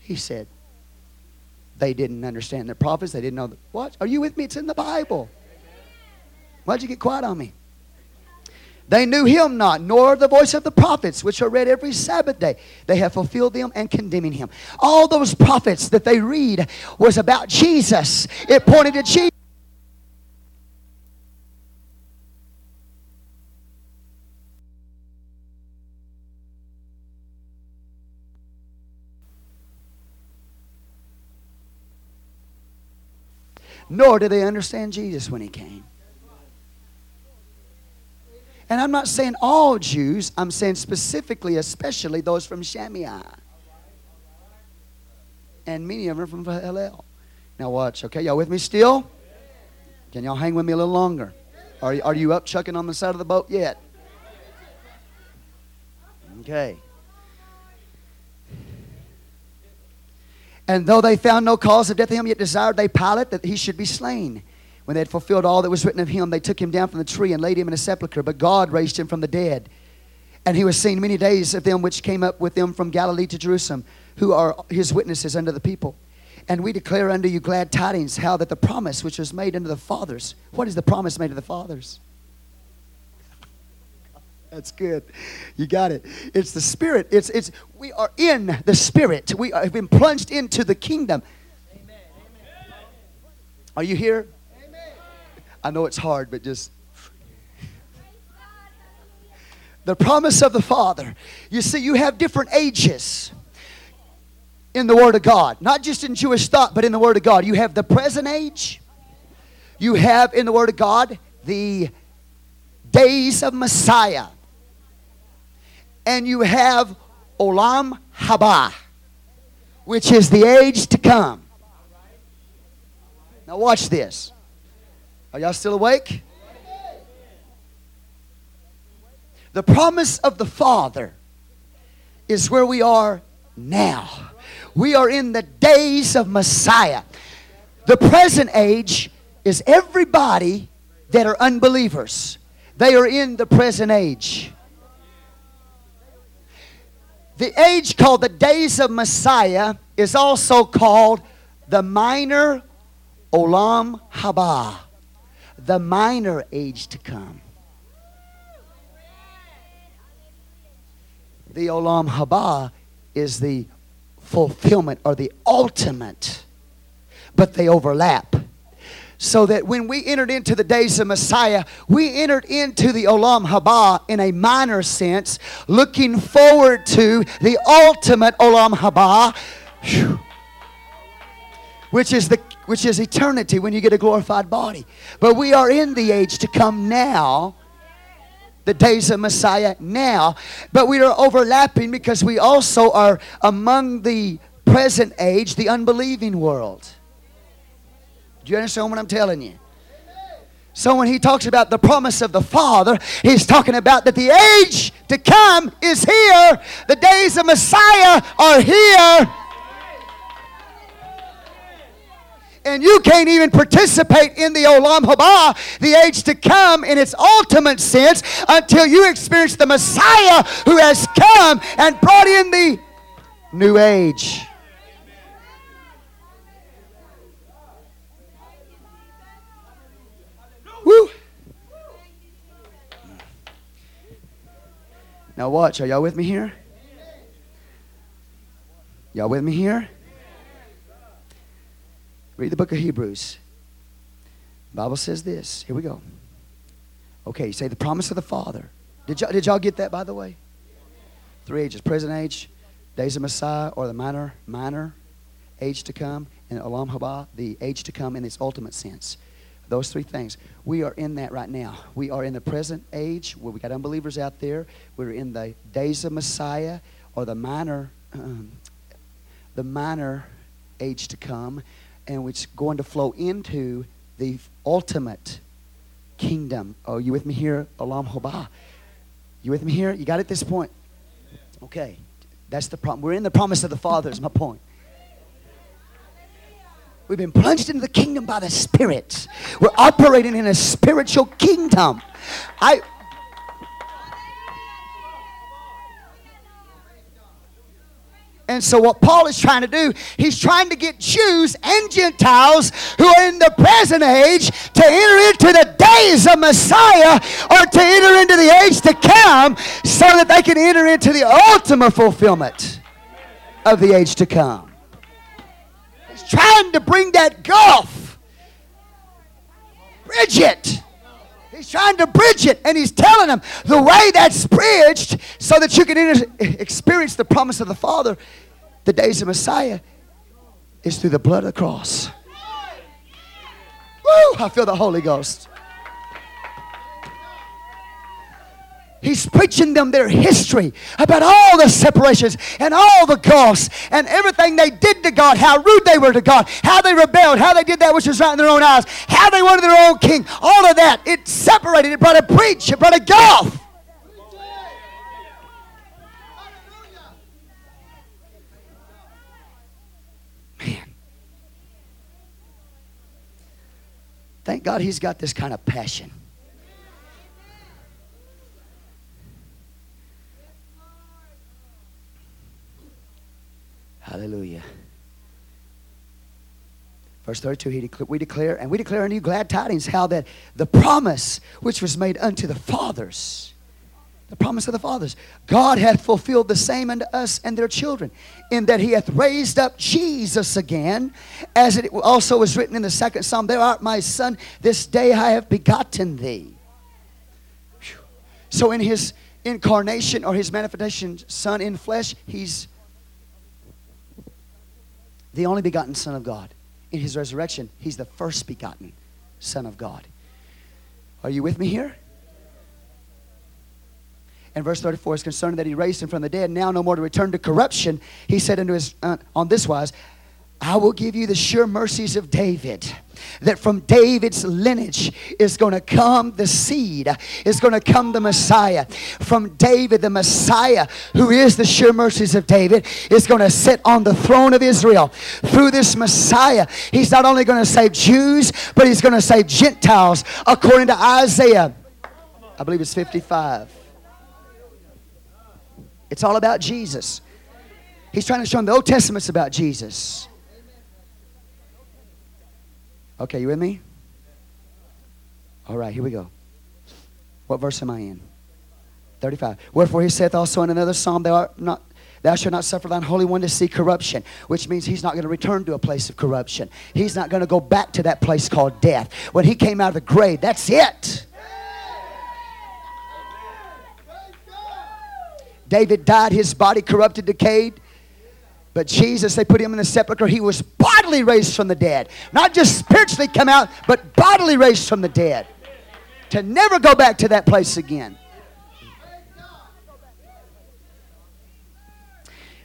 He said they didn't understand the prophets. They didn't know the, what? Are you with me? It's in the Bible. Why'd you get quiet on me? They knew him not, nor the voice of the prophets, which are read every Sabbath day. They have fulfilled them and condemning him. All those prophets that they read was about Jesus. It pointed to Jesus. Nor did they understand Jesus when he came. And I'm not saying all Jews. I'm saying specifically, especially those from Shammai. And many of them from Hillel. Now watch, okay? Y'all with me still? Can y'all hang with me a little longer? Are, are you up chucking on the side of the boat yet? Okay. And though they found no cause of death in him, yet desired they Pilate that he should be slain. When they had fulfilled all that was written of him, they took him down from the tree and laid him in a sepulchre. But God raised him from the dead. And he was seen many days of them which came up with them from Galilee to Jerusalem, who are his witnesses unto the people. And we declare unto you glad tidings, how that the promise which was made unto the fathers. What is the promise made to the fathers? That's good. You got it. It's the Spirit. It's it's. We are in the Spirit. We have been plunged into the kingdom. Amen. Are you here? I know it's hard, but just... the promise of the Father. You see, you have different ages in the Word of God. Not just in Jewish thought, but in the Word of God. You have the present age. You have, in the Word of God, the days of Messiah. And you have Olam Haba, which is the age to come. Now watch this. Are y'all still awake? The promise of the Father is where we are now. We are in the days of Messiah. The present age is everybody that are unbelievers. They are in the present age. The age called the days of Messiah is also called the minor Olam Haba, the minor age to come. The Olam Haba is the fulfillment or the ultimate, but they overlap. So that when we entered into the days of Messiah, we entered into the Olam Haba in a minor sense, looking forward to the ultimate Olam Haba, whew, which is the which is eternity when you get a glorified body. But we are in the age to come now, the days of Messiah now. But we are overlapping because we also are among the present age, the unbelieving world. Do you understand what I'm telling you? So when he talks about the promise of the Father, he's talking about that the age to come is here. The days of Messiah are here. And you can't even participate in the Olam Haba, the age to come in its ultimate sense, until you experience the Messiah who has come and brought in the new age. Woo. Now watch, are y'all with me here? Y'all with me here? Read the book of Hebrews. The Bible says this. Here we go. Okay, you say the promise of the Father. Did y'all, did y'all get that, by the way? Three ages. Present age, days of Messiah, or the minor, minor age to come, and Olam Haba, the age to come in its ultimate sense. Those three things. We are in that right now. We are in the present age where we got unbelievers out there. We're in the days of Messiah or the minor, um, the minor age to come, and which going to flow into the ultimate kingdom. Oh, you with me here? Olam Haba. You with me here? You got it at this point? Okay. That's the problem. We're in the promise of the Father is my point. We've been plunged into the kingdom by the Spirit. We're operating in a spiritual kingdom. I. And so what Paul is trying to do, he's trying to get Jews and Gentiles who are in the present age to enter into the days of Messiah or to enter into the age to come so that they can enter into the ultimate fulfillment of the age to come. Trying to bring that gulf, bridge it. He's trying to bridge it, and he's telling them the way that's bridged so that you can inter- experience the promise of the Father, the days of Messiah, is through the blood of the cross. Woo! I feel the Holy Ghost. He's preaching them their history about all the separations and all the gulfs and everything they did to God, how rude they were to God, how they rebelled, how they did that which was right in their own eyes, how they wanted their own king, all of that. It separated. It brought a breach. It brought a gulf. Man. Thank God he's got this kind of passion. Hallelujah. Verse thirty-two, he dec- we declare, and we declare unto you glad tidings, how that the promise which was made unto the fathers, the promise of the fathers, God hath fulfilled the same unto us and their children, in that he hath raised up Jesus again, as it also was written in the second Psalm, thou art my son, this day I have begotten thee. Whew. So in his incarnation or his manifestation, son in flesh, he's the only begotten Son of God. In his resurrection, he's the first begotten Son of God. Are you with me here? And verse thirty-four is concerned that he raised him from the dead, now no more to return to corruption. He said unto his, uh, on this wise, I will give you the sure mercies of David. That from David's lineage is going to come the seed, is going to come the Messiah. From David, the Messiah, who is the sure mercies of David, is going to sit on the throne of Israel. Through this Messiah, he's not only going to save Jews, but he's going to save Gentiles, according to Isaiah. I believe it's fifty-five. It's all about Jesus. He's trying to show him the Old Testament's about Jesus. Okay, you with me? All right, here we go. What verse am I in? thirty-five. Wherefore he saith also in another psalm, Thou art not, thou shalt not suffer thine holy one to see corruption. Which means he's not going to return to a place of corruption. He's not going to go back to that place called death. When he came out of the grave, that's it. David died, his body corrupted, decayed. But Jesus, they put him in the sepulcher. He was bodily raised from the dead. Not just spiritually come out, but bodily raised from the dead. To never go back to that place again.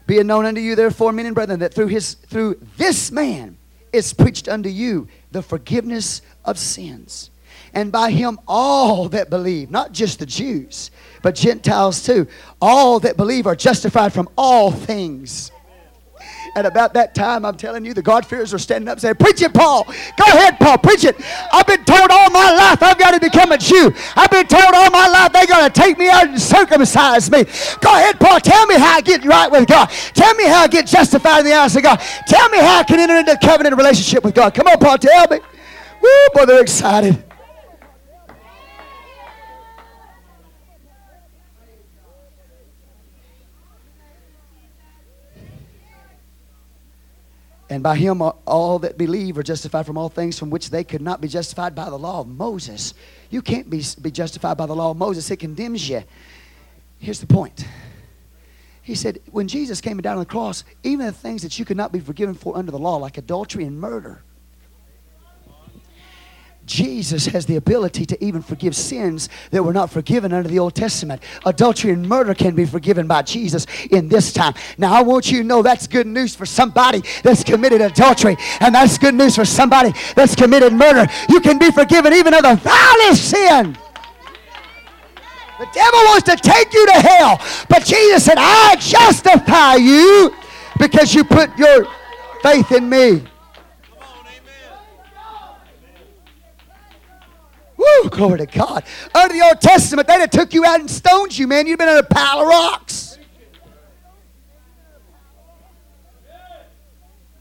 Be it known unto you, therefore, men and brethren, that through his through this man is preached unto you the forgiveness of sins. And by him all that believe, not just the Jews, but Gentiles too, all that believe are justified from all things. And about that time, I'm telling you, the God-fearers are standing up saying, preach it, Paul. Go ahead, Paul. Preach it. I've been told all my life I've got to become a Jew. I've been told all my life they're going to take me out and circumcise me. Go ahead, Paul. Tell me how I get right with God. Tell me how I get justified in the eyes of God. Tell me how I can enter into a covenant relationship with God. Come on, Paul. Tell me. Woo, boy, they're excited. And by him all that believe are justified from all things from which they could not be justified by the law of Moses. You can't be, be justified by the law of Moses. It condemns you. Here's the point. He said, when Jesus came down on the cross, even the things that you could not be forgiven for under the law, like adultery and murder, Jesus has the ability to even forgive sins that were not forgiven under the Old Testament. Adultery and murder can be forgiven by Jesus in this time. Now, I want you to know that's good news for somebody that's committed adultery, and that's good news for somebody that's committed murder. You can be forgiven even of the vilest sin. The devil wants to take you to hell, but Jesus said, I justify you because you put your faith in me. Woo, glory to God. Under the Old Testament, they'd have took you out and stoned you, man. You'd been in a pile of rocks.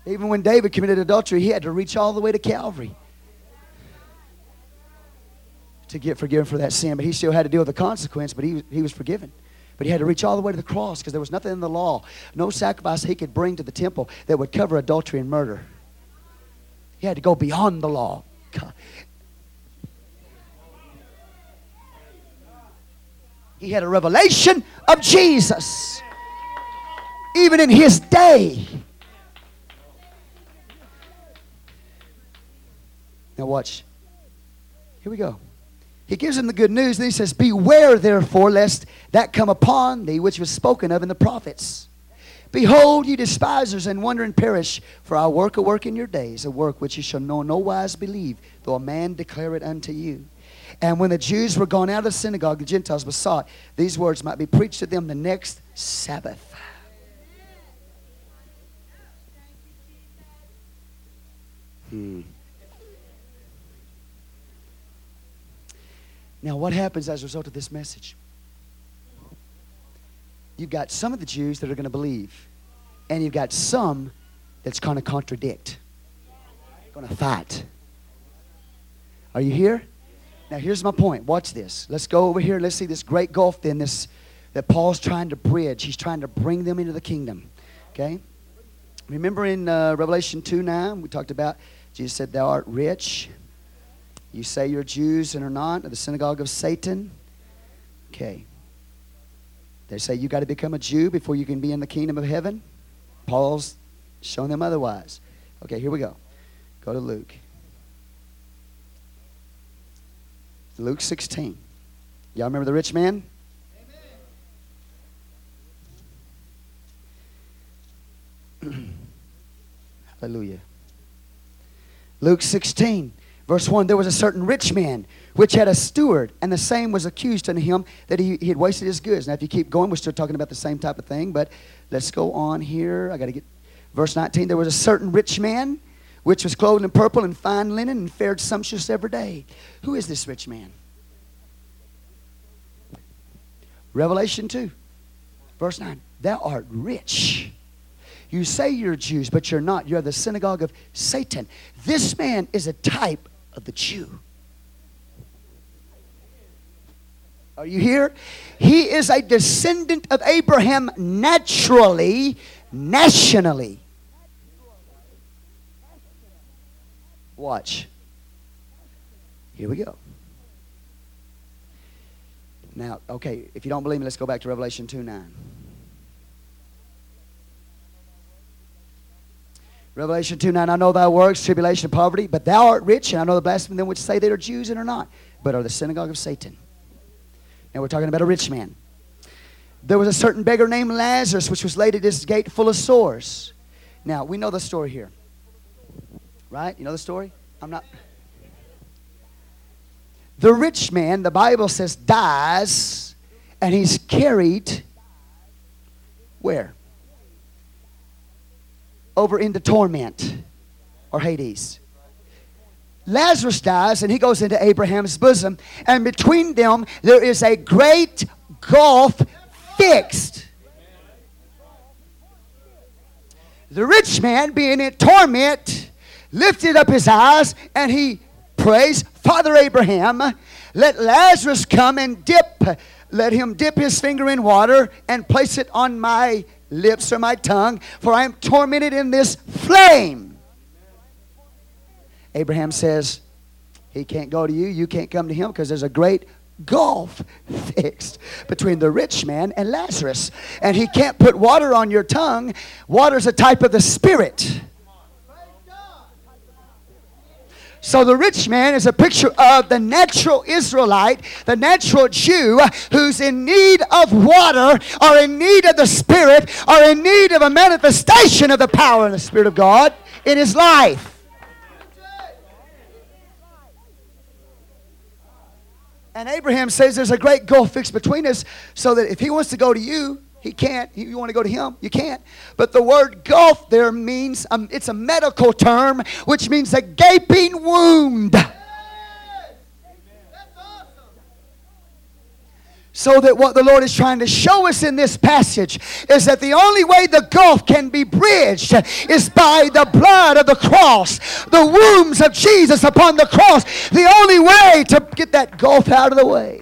Even when David committed adultery, he had to reach all the way to Calvary to get forgiven for that sin. But he still had to deal with the consequence, but he, he was forgiven. But he had to reach all the way to the cross because there was nothing in the law, no sacrifice he could bring to the temple that would cover adultery and murder. He had to go beyond the law. God. He had a revelation of Jesus, even in his day. Now watch. Here we go. He gives him the good news, and he says, beware, therefore, lest that come upon thee, which was spoken of in the prophets. Behold, ye despisers, and wonder and perish, for I work a work in your days, a work which ye shall know no wise believe, though a man declare it unto you. And when the Jews were gone out of the synagogue, the Gentiles besought these words might be preached to them the next Sabbath. Hmm. Now, what happens as a result of this message? You've got some of the Jews that are going to believe, and you've got some that's going to contradict, going to fight. Are you here? Now, here's my point. Watch this. Let's go over here. Let's see this great gulf then this, that Paul's trying to bridge. He's trying to bring them into the kingdom. Okay? Remember in uh, Revelation two nine, we talked about, Jesus said, thou art rich. You say you're Jews and are not, of the synagogue of Satan. Okay. They say you got to become a Jew before you can be in the kingdom of heaven. Paul's showing them otherwise. Okay, here we go. Go to Luke. Luke sixteen. Y'all remember the rich man? Amen. Hallelujah. Luke sixteen, verse one, there was a certain rich man which had a steward, and the same was accused unto him that he, he had wasted his goods. Now, if you keep going, we're still talking about the same type of thing, but let's go on here. I got to get verse nineteen. There was a certain rich man which was clothed in purple and fine linen and fared sumptuous every day. Who is this rich man? Revelation two, verse nine. Thou art rich. You say you're Jews, but you're not. You're the synagogue of Satan. This man is a type of the Jew. Are you here? He is a descendant of Abraham naturally, nationally. Watch. Here we go. Now, okay, if you don't believe me, let's go back to Revelation two nine. Revelation two nine, I know thy works, tribulation, poverty, but thou art rich, and I know the blasphemy of them which say they are Jews and are not, but are the synagogue of Satan. Now we're talking about a rich man. There was a certain beggar named Lazarus, which was laid at his gate full of sores. Now, we know the story here. Right? You know the story? I'm not... The rich man, the Bible says, dies, and he's carried where? Over into torment or Hades. Lazarus dies and he goes into Abraham's bosom, and between them there is a great gulf fixed. The rich man, being in torment, lifted up his eyes and he prays, Father Abraham, let Lazarus come and dip, let him dip his finger in water and place it on my lips or my tongue, for I am tormented in this flame. Abraham says, he can't go to you, you can't come to him, because there's a great gulf fixed between the rich man and Lazarus, and he can't put water on your tongue. Water's a type of the Spirit. So the rich man is a picture of the natural Israelite, the natural Jew, who's in need of water, or in need of the Spirit, or in need of a manifestation of the power and the Spirit of God in his life. And Abraham says there's a great gulf fixed between us, so that if he wants to go to you, he can't. You want to go to him? You can't. But the word gulf there means, um, it's a medical term, which means a gaping wound. Yes. That's awesome. So that what the Lord is trying to show us in this passage is that the only way the gulf can be bridged is by the blood of the cross, the wounds of Jesus upon the cross. The only way to get that gulf out of the way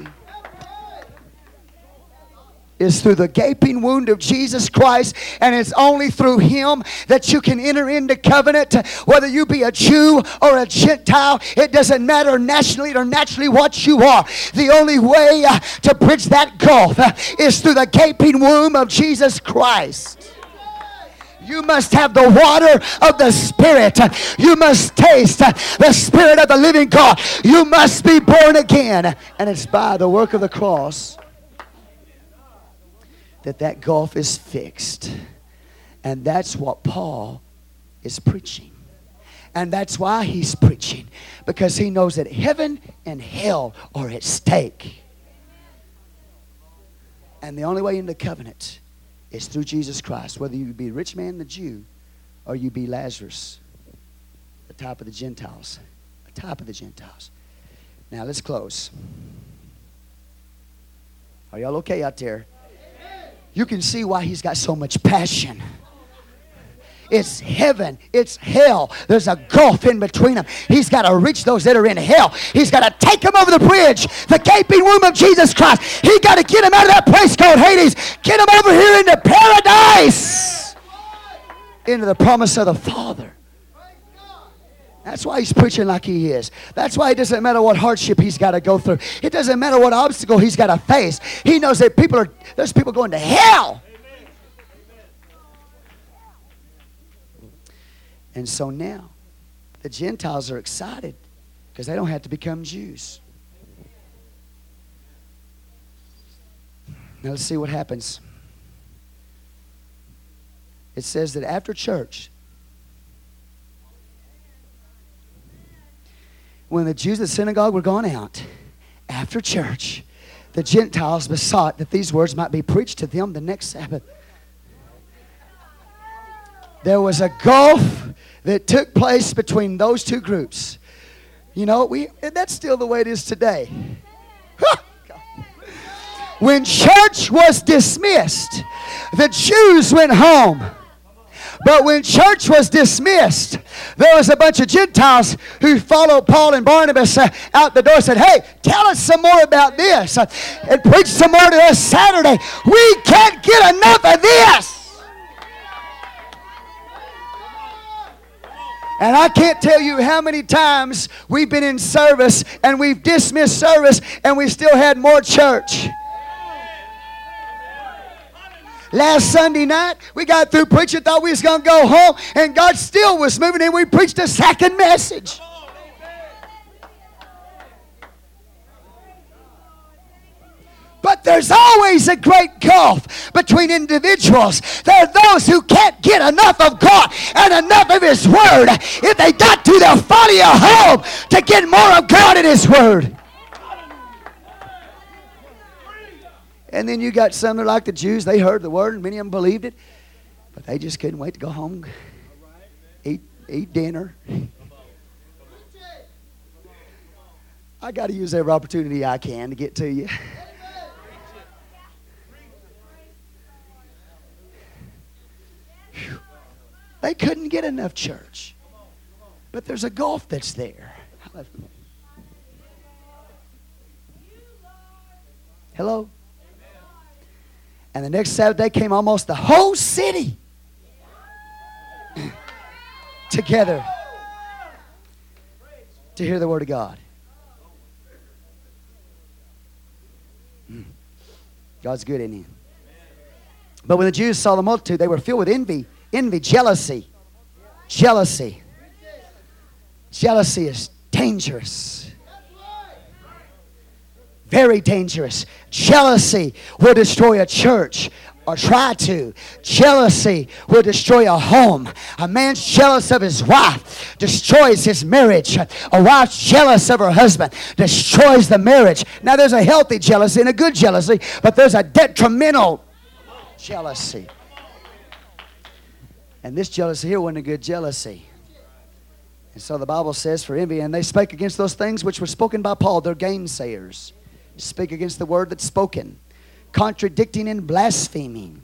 is through the gaping wound of Jesus Christ, and it's only through him that you can enter into covenant. Whether you be a Jew or a Gentile, it doesn't matter nationally or naturally what you are. The only way uh, to bridge that gulf uh, is through the gaping womb of Jesus Christ. You must have the water of the Spirit. You must taste the Spirit of the living God. You must be born again, and it's by the work of the cross that that gulf is fixed. And that's what Paul is preaching. And that's why he's preaching, because he knows that heaven and hell are at stake. And the only way into covenant is through Jesus Christ, whether you be a rich man, the Jew, or you be Lazarus, the type of the Gentiles, the type of the Gentiles. Now let's close. Are y'all okay out there? You can see why he's got so much passion. It's heaven. It's hell. There's a gulf in between them. He's got to reach those that are in hell. He's got to take them over the bridge, the gaping womb of Jesus Christ. He's got to get them out of that place called Hades. Get them over here into paradise, into the promise of the Father. That's why he's preaching like he is. That's why it doesn't matter what hardship he's got to go through. It doesn't matter what obstacle he's got to face. He knows that people are, there's people going to hell. Amen. Amen. And so now, the Gentiles are excited because they don't have to become Jews. Now let's see what happens. It says that after church, when the Jews at the synagogue were gone out, after church, the Gentiles besought that these words might be preached to them the next Sabbath. There was a gulf that took place between those two groups. You know, we that's still the way it is today. When church was dismissed, the Jews went home. But when church was dismissed, there was a bunch of Gentiles who followed Paul and Barnabas uh, out the door and said, hey, tell us some more about this uh, and preach some more to us Saturday. We can't get enough of this. And I can't tell you how many times we've been in service and we've dismissed service and we still had more church. Last Sunday night, we got through preaching, thought we was going to go home, and God still was moving, and we preached a second message. But there's always a great gulf between individuals. There are those who can't get enough of God and enough of His Word. If they got to, they'll follow you home to get more of God in His Word. And then you got some that are like the Jews. They heard the word and many of them believed it. But they just couldn't wait to go home, eat, eat dinner. I got to use every opportunity I can to get to you. Whew. They couldn't get enough church. But there's a gulf that's there. Hello? And the next Saturday came almost the whole city together to hear the Word of God. God's good, isn't He? But when the Jews saw the multitude, they were filled with envy, envy, jealousy. Jealousy. Jealousy is dangerous. Very dangerous. Jealousy will destroy a church, or try to. Jealousy will destroy a home. A man's jealous of his wife destroys his marriage. A wife's jealous of her husband destroys the marriage. Now there's a healthy jealousy and a good jealousy, but there's a detrimental jealousy. And this jealousy here wasn't a good jealousy. And so the Bible says, for envy, and they spake against those things which were spoken by Paul. They're gainsayers. Speak against the word that's spoken, contradicting and blaspheming.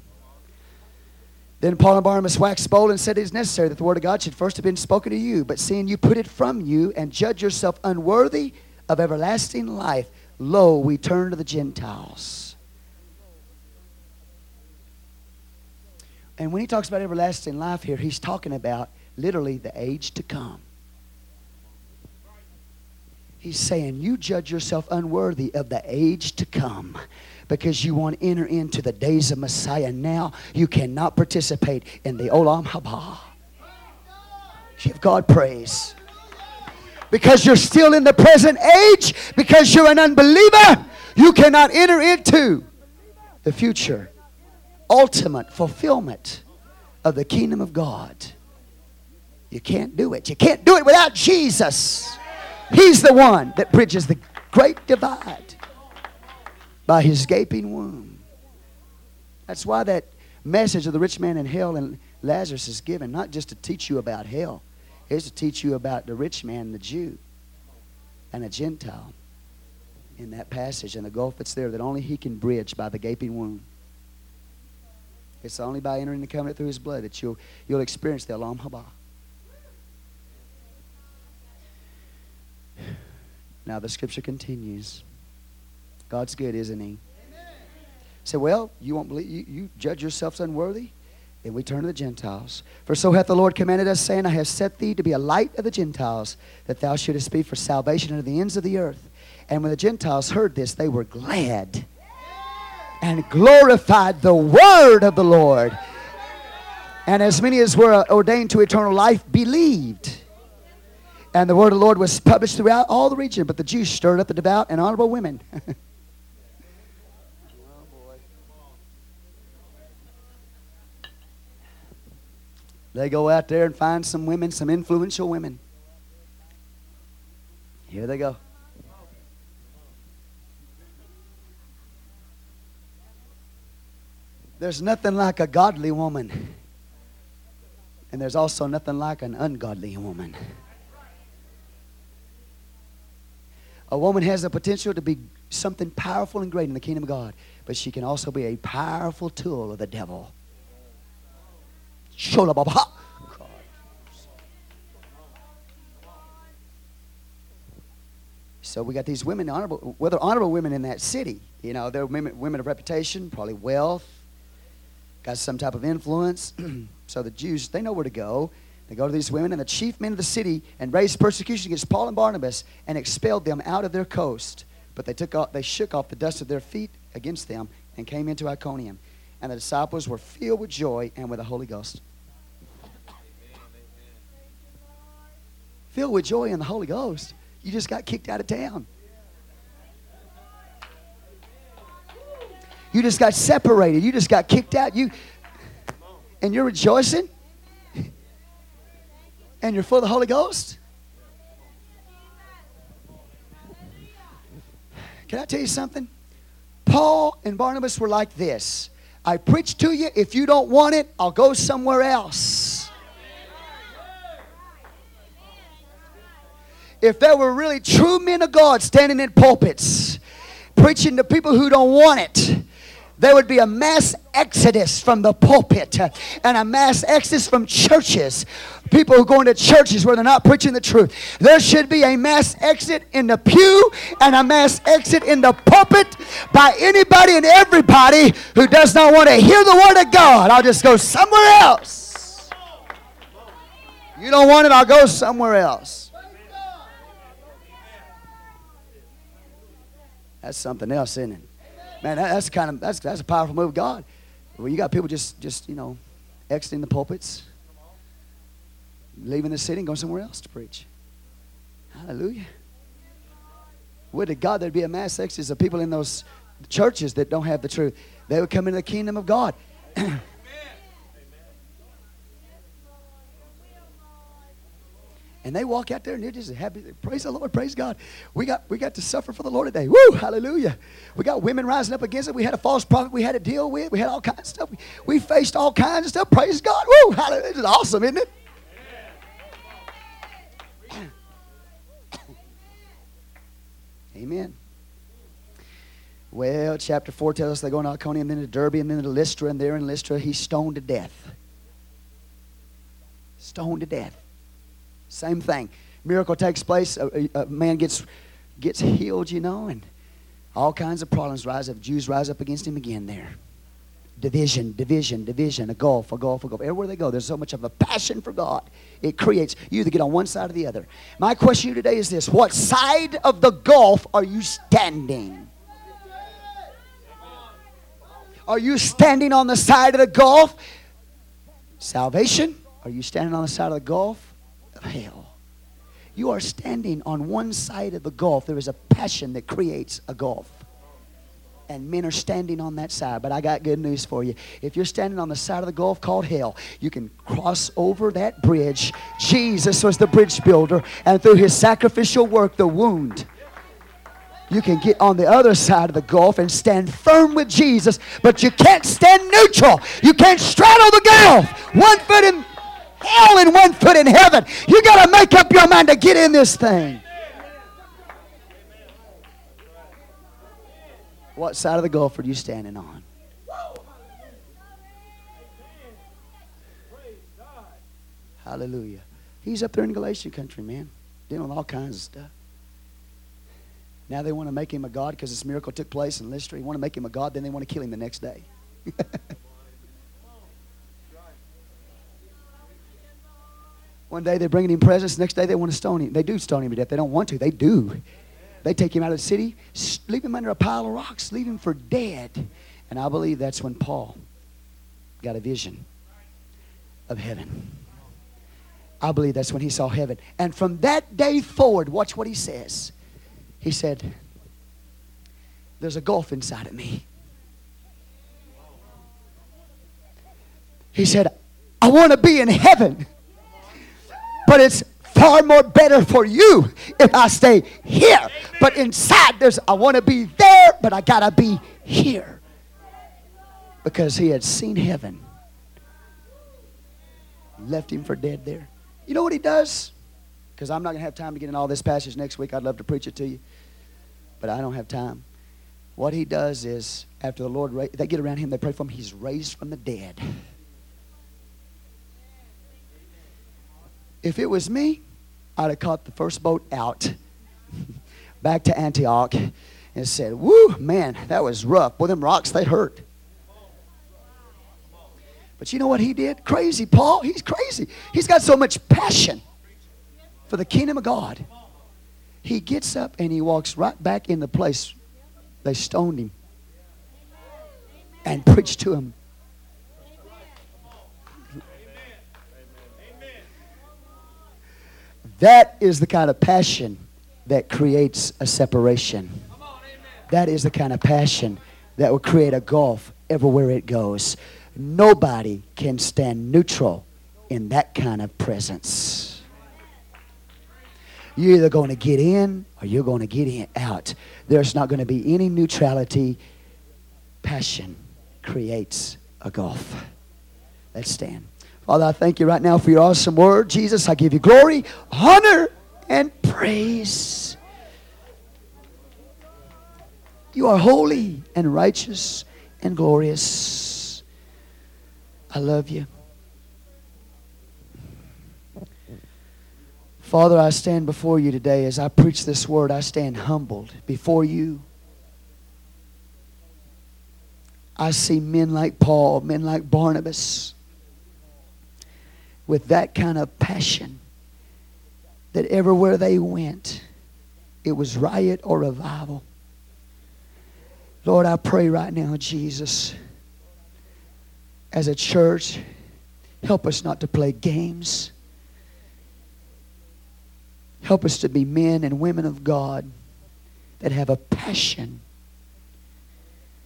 Then Paul and Barnabas waxed bold and said, it is necessary that the word of God should first have been spoken to you, but seeing you put it from you and judge yourself unworthy of everlasting life, lo, we turn to the Gentiles. And when he talks about everlasting life here, he's talking about literally the age to come. He's saying, you judge yourself unworthy of the age to come because you want to enter into the days of Messiah now. You cannot participate in the Olam Haba. Give God praise. Because you're still in the present age, because you're an unbeliever, you cannot enter into the future, ultimate fulfillment of the kingdom of God. You can't do it. You can't do it without Jesus. He's the one that bridges the great divide by His gaping womb. That's why that message of the rich man in hell and Lazarus is given, not just to teach you about hell. It's to teach you about the rich man, the Jew, and a Gentile in that passage and the gulf that's there that only He can bridge by the gaping womb. It's only by entering the covenant through His blood that you'll, you'll experience the Olam Haba. Now the scripture continues. God's good, isn't He? Say, so, well, you won't believe you, you judge yourselves unworthy? Then we turn to the Gentiles. For so hath the Lord commanded us, saying, I have set thee to be a light of the Gentiles, that thou shouldest be for salvation unto the ends of the earth. And when the Gentiles heard this, they were glad and glorified the word of the Lord. And as many as were ordained to eternal life believed. And the word of the Lord was published throughout all the region, but the Jews stirred up the devout and honorable women. Oh, boy. They go out there and find some women, some influential women. Here they go. There's nothing like a godly woman. And there's also nothing like an ungodly woman. A woman has the potential to be something powerful and great in the kingdom of God, but she can also be a powerful tool of the devil. Shola Baba. So we got these women, honorable, well, they're honorable women in that city. You know, they're women, women of reputation, probably wealth, got some type of influence. So the Jews, they know where to go. They go to these women, and the chief men of the city, and raised persecution against Paul and Barnabas, and expelled them out of their coast. But they took off, they shook off the dust of their feet against them, and came into Iconium. And the disciples were filled with joy and with the Holy Ghost. Filled with joy and the Holy Ghost. You just got kicked out of town. You just got separated. You just got kicked out. You and you're rejoicing. And you're full of the Holy Ghost. Can I tell you something? Paul and Barnabas were like this. I preach to you. If you don't want it, I'll go somewhere else. If there were really true men of God standing in pulpits, preaching to people who don't want it, there would be a mass exodus from the pulpit and a mass exodus from churches. People who go into churches where they're not preaching the truth. There should be a mass exit in the pew and a mass exit in the pulpit by anybody and everybody who does not want to hear the word of God. I'll just go somewhere else. You don't want it, I'll go somewhere else. That's something else, isn't it? Man, that, that's kind of that's that's a powerful move of God. Well, you got people just just you know, exiting the pulpits, leaving the city and going somewhere else to preach. Hallelujah. Would to God there'd be a mass exodus of people in those churches that don't have the truth. They would come into the kingdom of God. Amen. And they walk out there and they're just happy. Praise the Lord. Praise God. We got we got to suffer for the Lord today. Woo! Hallelujah. We got women rising up against it. We had a false prophet we had to deal with. We had all kinds of stuff. We, we faced all kinds of stuff. Praise God. Woo! Hallelujah. It's awesome, isn't it? Amen. Well, chapter four tells us they go to Iconium, then to Derby, and then to Lystra, and there in Lystra he's stoned to death. Stoned to death. Same thing. Miracle takes place. A, a, a man gets gets healed, you know, and all kinds of problems rise up. Jews rise up against him again there. Division, division, division, a gulf, a gulf, a gulf. Everywhere they go, there's so much of a passion for God. It creates, you either get on one side or the other. My question to you today is this: what side of the gulf are you standing? Are you standing on the side of the gulf? Salvation? Are you standing on the side of the gulf? Of hell. You are standing on one side of the gulf. There is a passion that creates a gulf. And men are standing on that side. But I got good news for you. If you're standing on the side of the gulf called hell, you can cross over that bridge. Jesus was the bridge builder. And through his sacrificial work, the wound, you can get on the other side of the gulf and stand firm with Jesus. But you can't stand neutral. You can't straddle the gulf. One foot in hell and one foot in heaven. You got to make up your mind to get in this thing. What side of the gulf are you standing on? Hallelujah. He's up there in Galatian country, man, dealing with all kinds of stuff. Now they want to make him a god because this miracle took place in Lystra. They want to make him a god, then they want to kill him the next day. One day they're bringing him presents, next day they want to stone him. They do stone him to death. They don't want to. They do. They take him out of the city, leave him under a pile of rocks, leave him for dead. And I believe that's when Paul got a vision of heaven. I believe that's when he saw heaven. And from that day forward, watch what he says. He said, there's a gulf inside of me. He said, I want to be in heaven, but it's far more better for you if I stay here. Amen. But inside there's, I want to be there, but I got to be here. Because he had seen heaven. Left him for dead there. You know what he does? Because I'm not going to have time to get in all this passage next week. I'd love to preach it to you. But I don't have time. What he does is, after the Lord, ra- they get around him, they pray for him. He's raised from the dead. If it was me, I'd have caught the first boat out back to Antioch and said, woo, man, that was rough. Boy, them rocks, they hurt. But you know what he did? Crazy, Paul. He's crazy. He's got so much passion for the kingdom of God. He gets up and he walks right back in the place they stoned him and preached to him. That is the kind of passion that creates a separation. That is the kind of passion that will create a gulf everywhere it goes. Nobody can stand neutral in that kind of presence. You're either going to get in or you're going to get in, out. There's not going to be any neutrality. Passion creates a gulf. Let's stand. Father, I thank you right now for your awesome word. Jesus, I give you glory, honor, and praise. You are holy and righteous and glorious. I love you. Father, I stand before you today. As I preach this word, I stand humbled before you. I see men like Paul, men like Barnabas, with that kind of passion that everywhere they went, it was riot or revival. Lord, I pray right now, Jesus, as a church, help us not to play games. Help us to be men and women of God that have a passion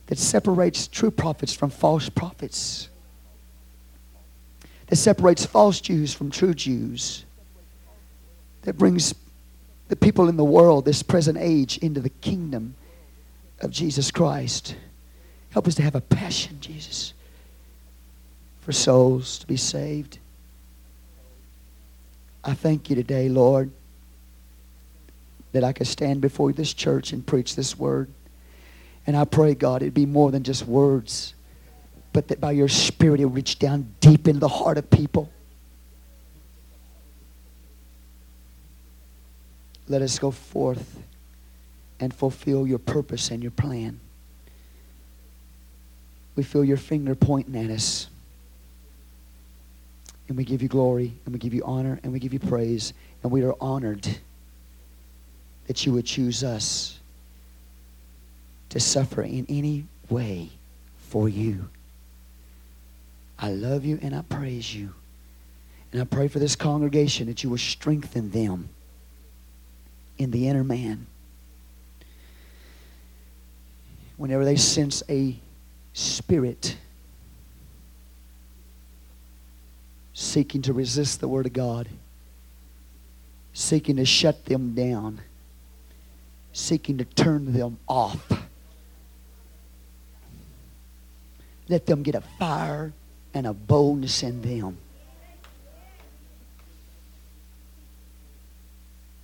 that separates true prophets from false prophets. That separates false Jews from true Jews. That brings the people in the world, this present age, into the kingdom of Jesus Christ. Help us to have a passion, Jesus, for souls to be saved. I thank you today, Lord, that I could stand before this church and preach this word. And I pray, God, it'd be more than just words, but that by your Spirit it will reach down deep into the heart of people. Let us go forth and fulfill your purpose and your plan. We feel your finger pointing at us. And we give you glory, and we give you honor, and we give you praise. And we are honored that you would choose us to suffer in any way for you. I love you and I praise you. And I pray for this congregation that you will strengthen them in the inner man. Whenever they sense a spirit seeking to resist the Word of God, seeking to shut them down, seeking to turn them off, let them get a fire and a boldness in them,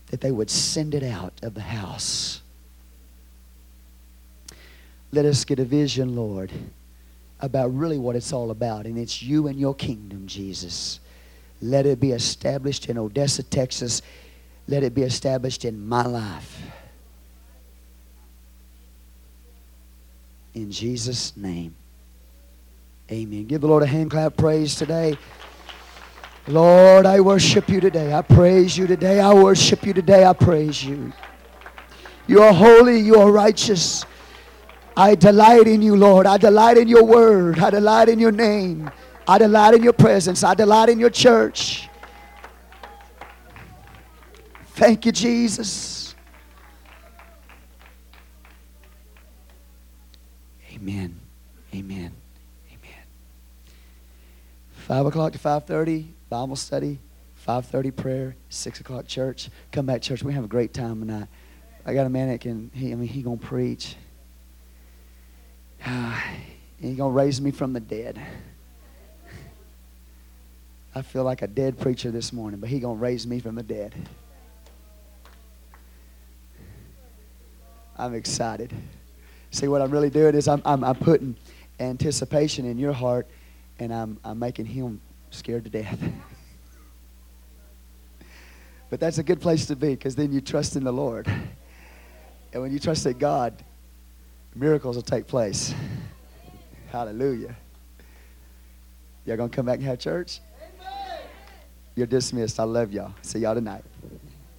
that they would send it out of the house. Let us get a vision, Lord, about really what it's all about, and it's you and your kingdom, Jesus. Let it be established in Odessa, Texas. Let it be established in my life. In Jesus' name. Amen. Give the Lord a hand clap praise today. Lord, I worship you today. I praise you today. I worship you today. I praise you. You are holy. You are righteous. I delight in you, Lord. I delight in your word. I delight in your name. I delight in your presence. I delight in your church. Thank you, Jesus. Amen. Amen. Five o'clock to five thirty, Bible study. five thirty prayer, six o'clock church. Come back to church. We have a great time tonight. I got a man that can, he, I mean, he going to preach. Uh, He's going to raise me from the dead. I feel like a dead preacher this morning, but he's going to raise me from the dead. I'm excited. See, what I'm really doing is I'm I'm, I'm putting anticipation in your heart, and I'm I'm making him scared to death. But that's a good place to be, because then you trust in the Lord. And when you trust in God, miracles will take place. Hallelujah. Y'all going to come back and have church? Amen. You're dismissed. I love y'all. See y'all tonight.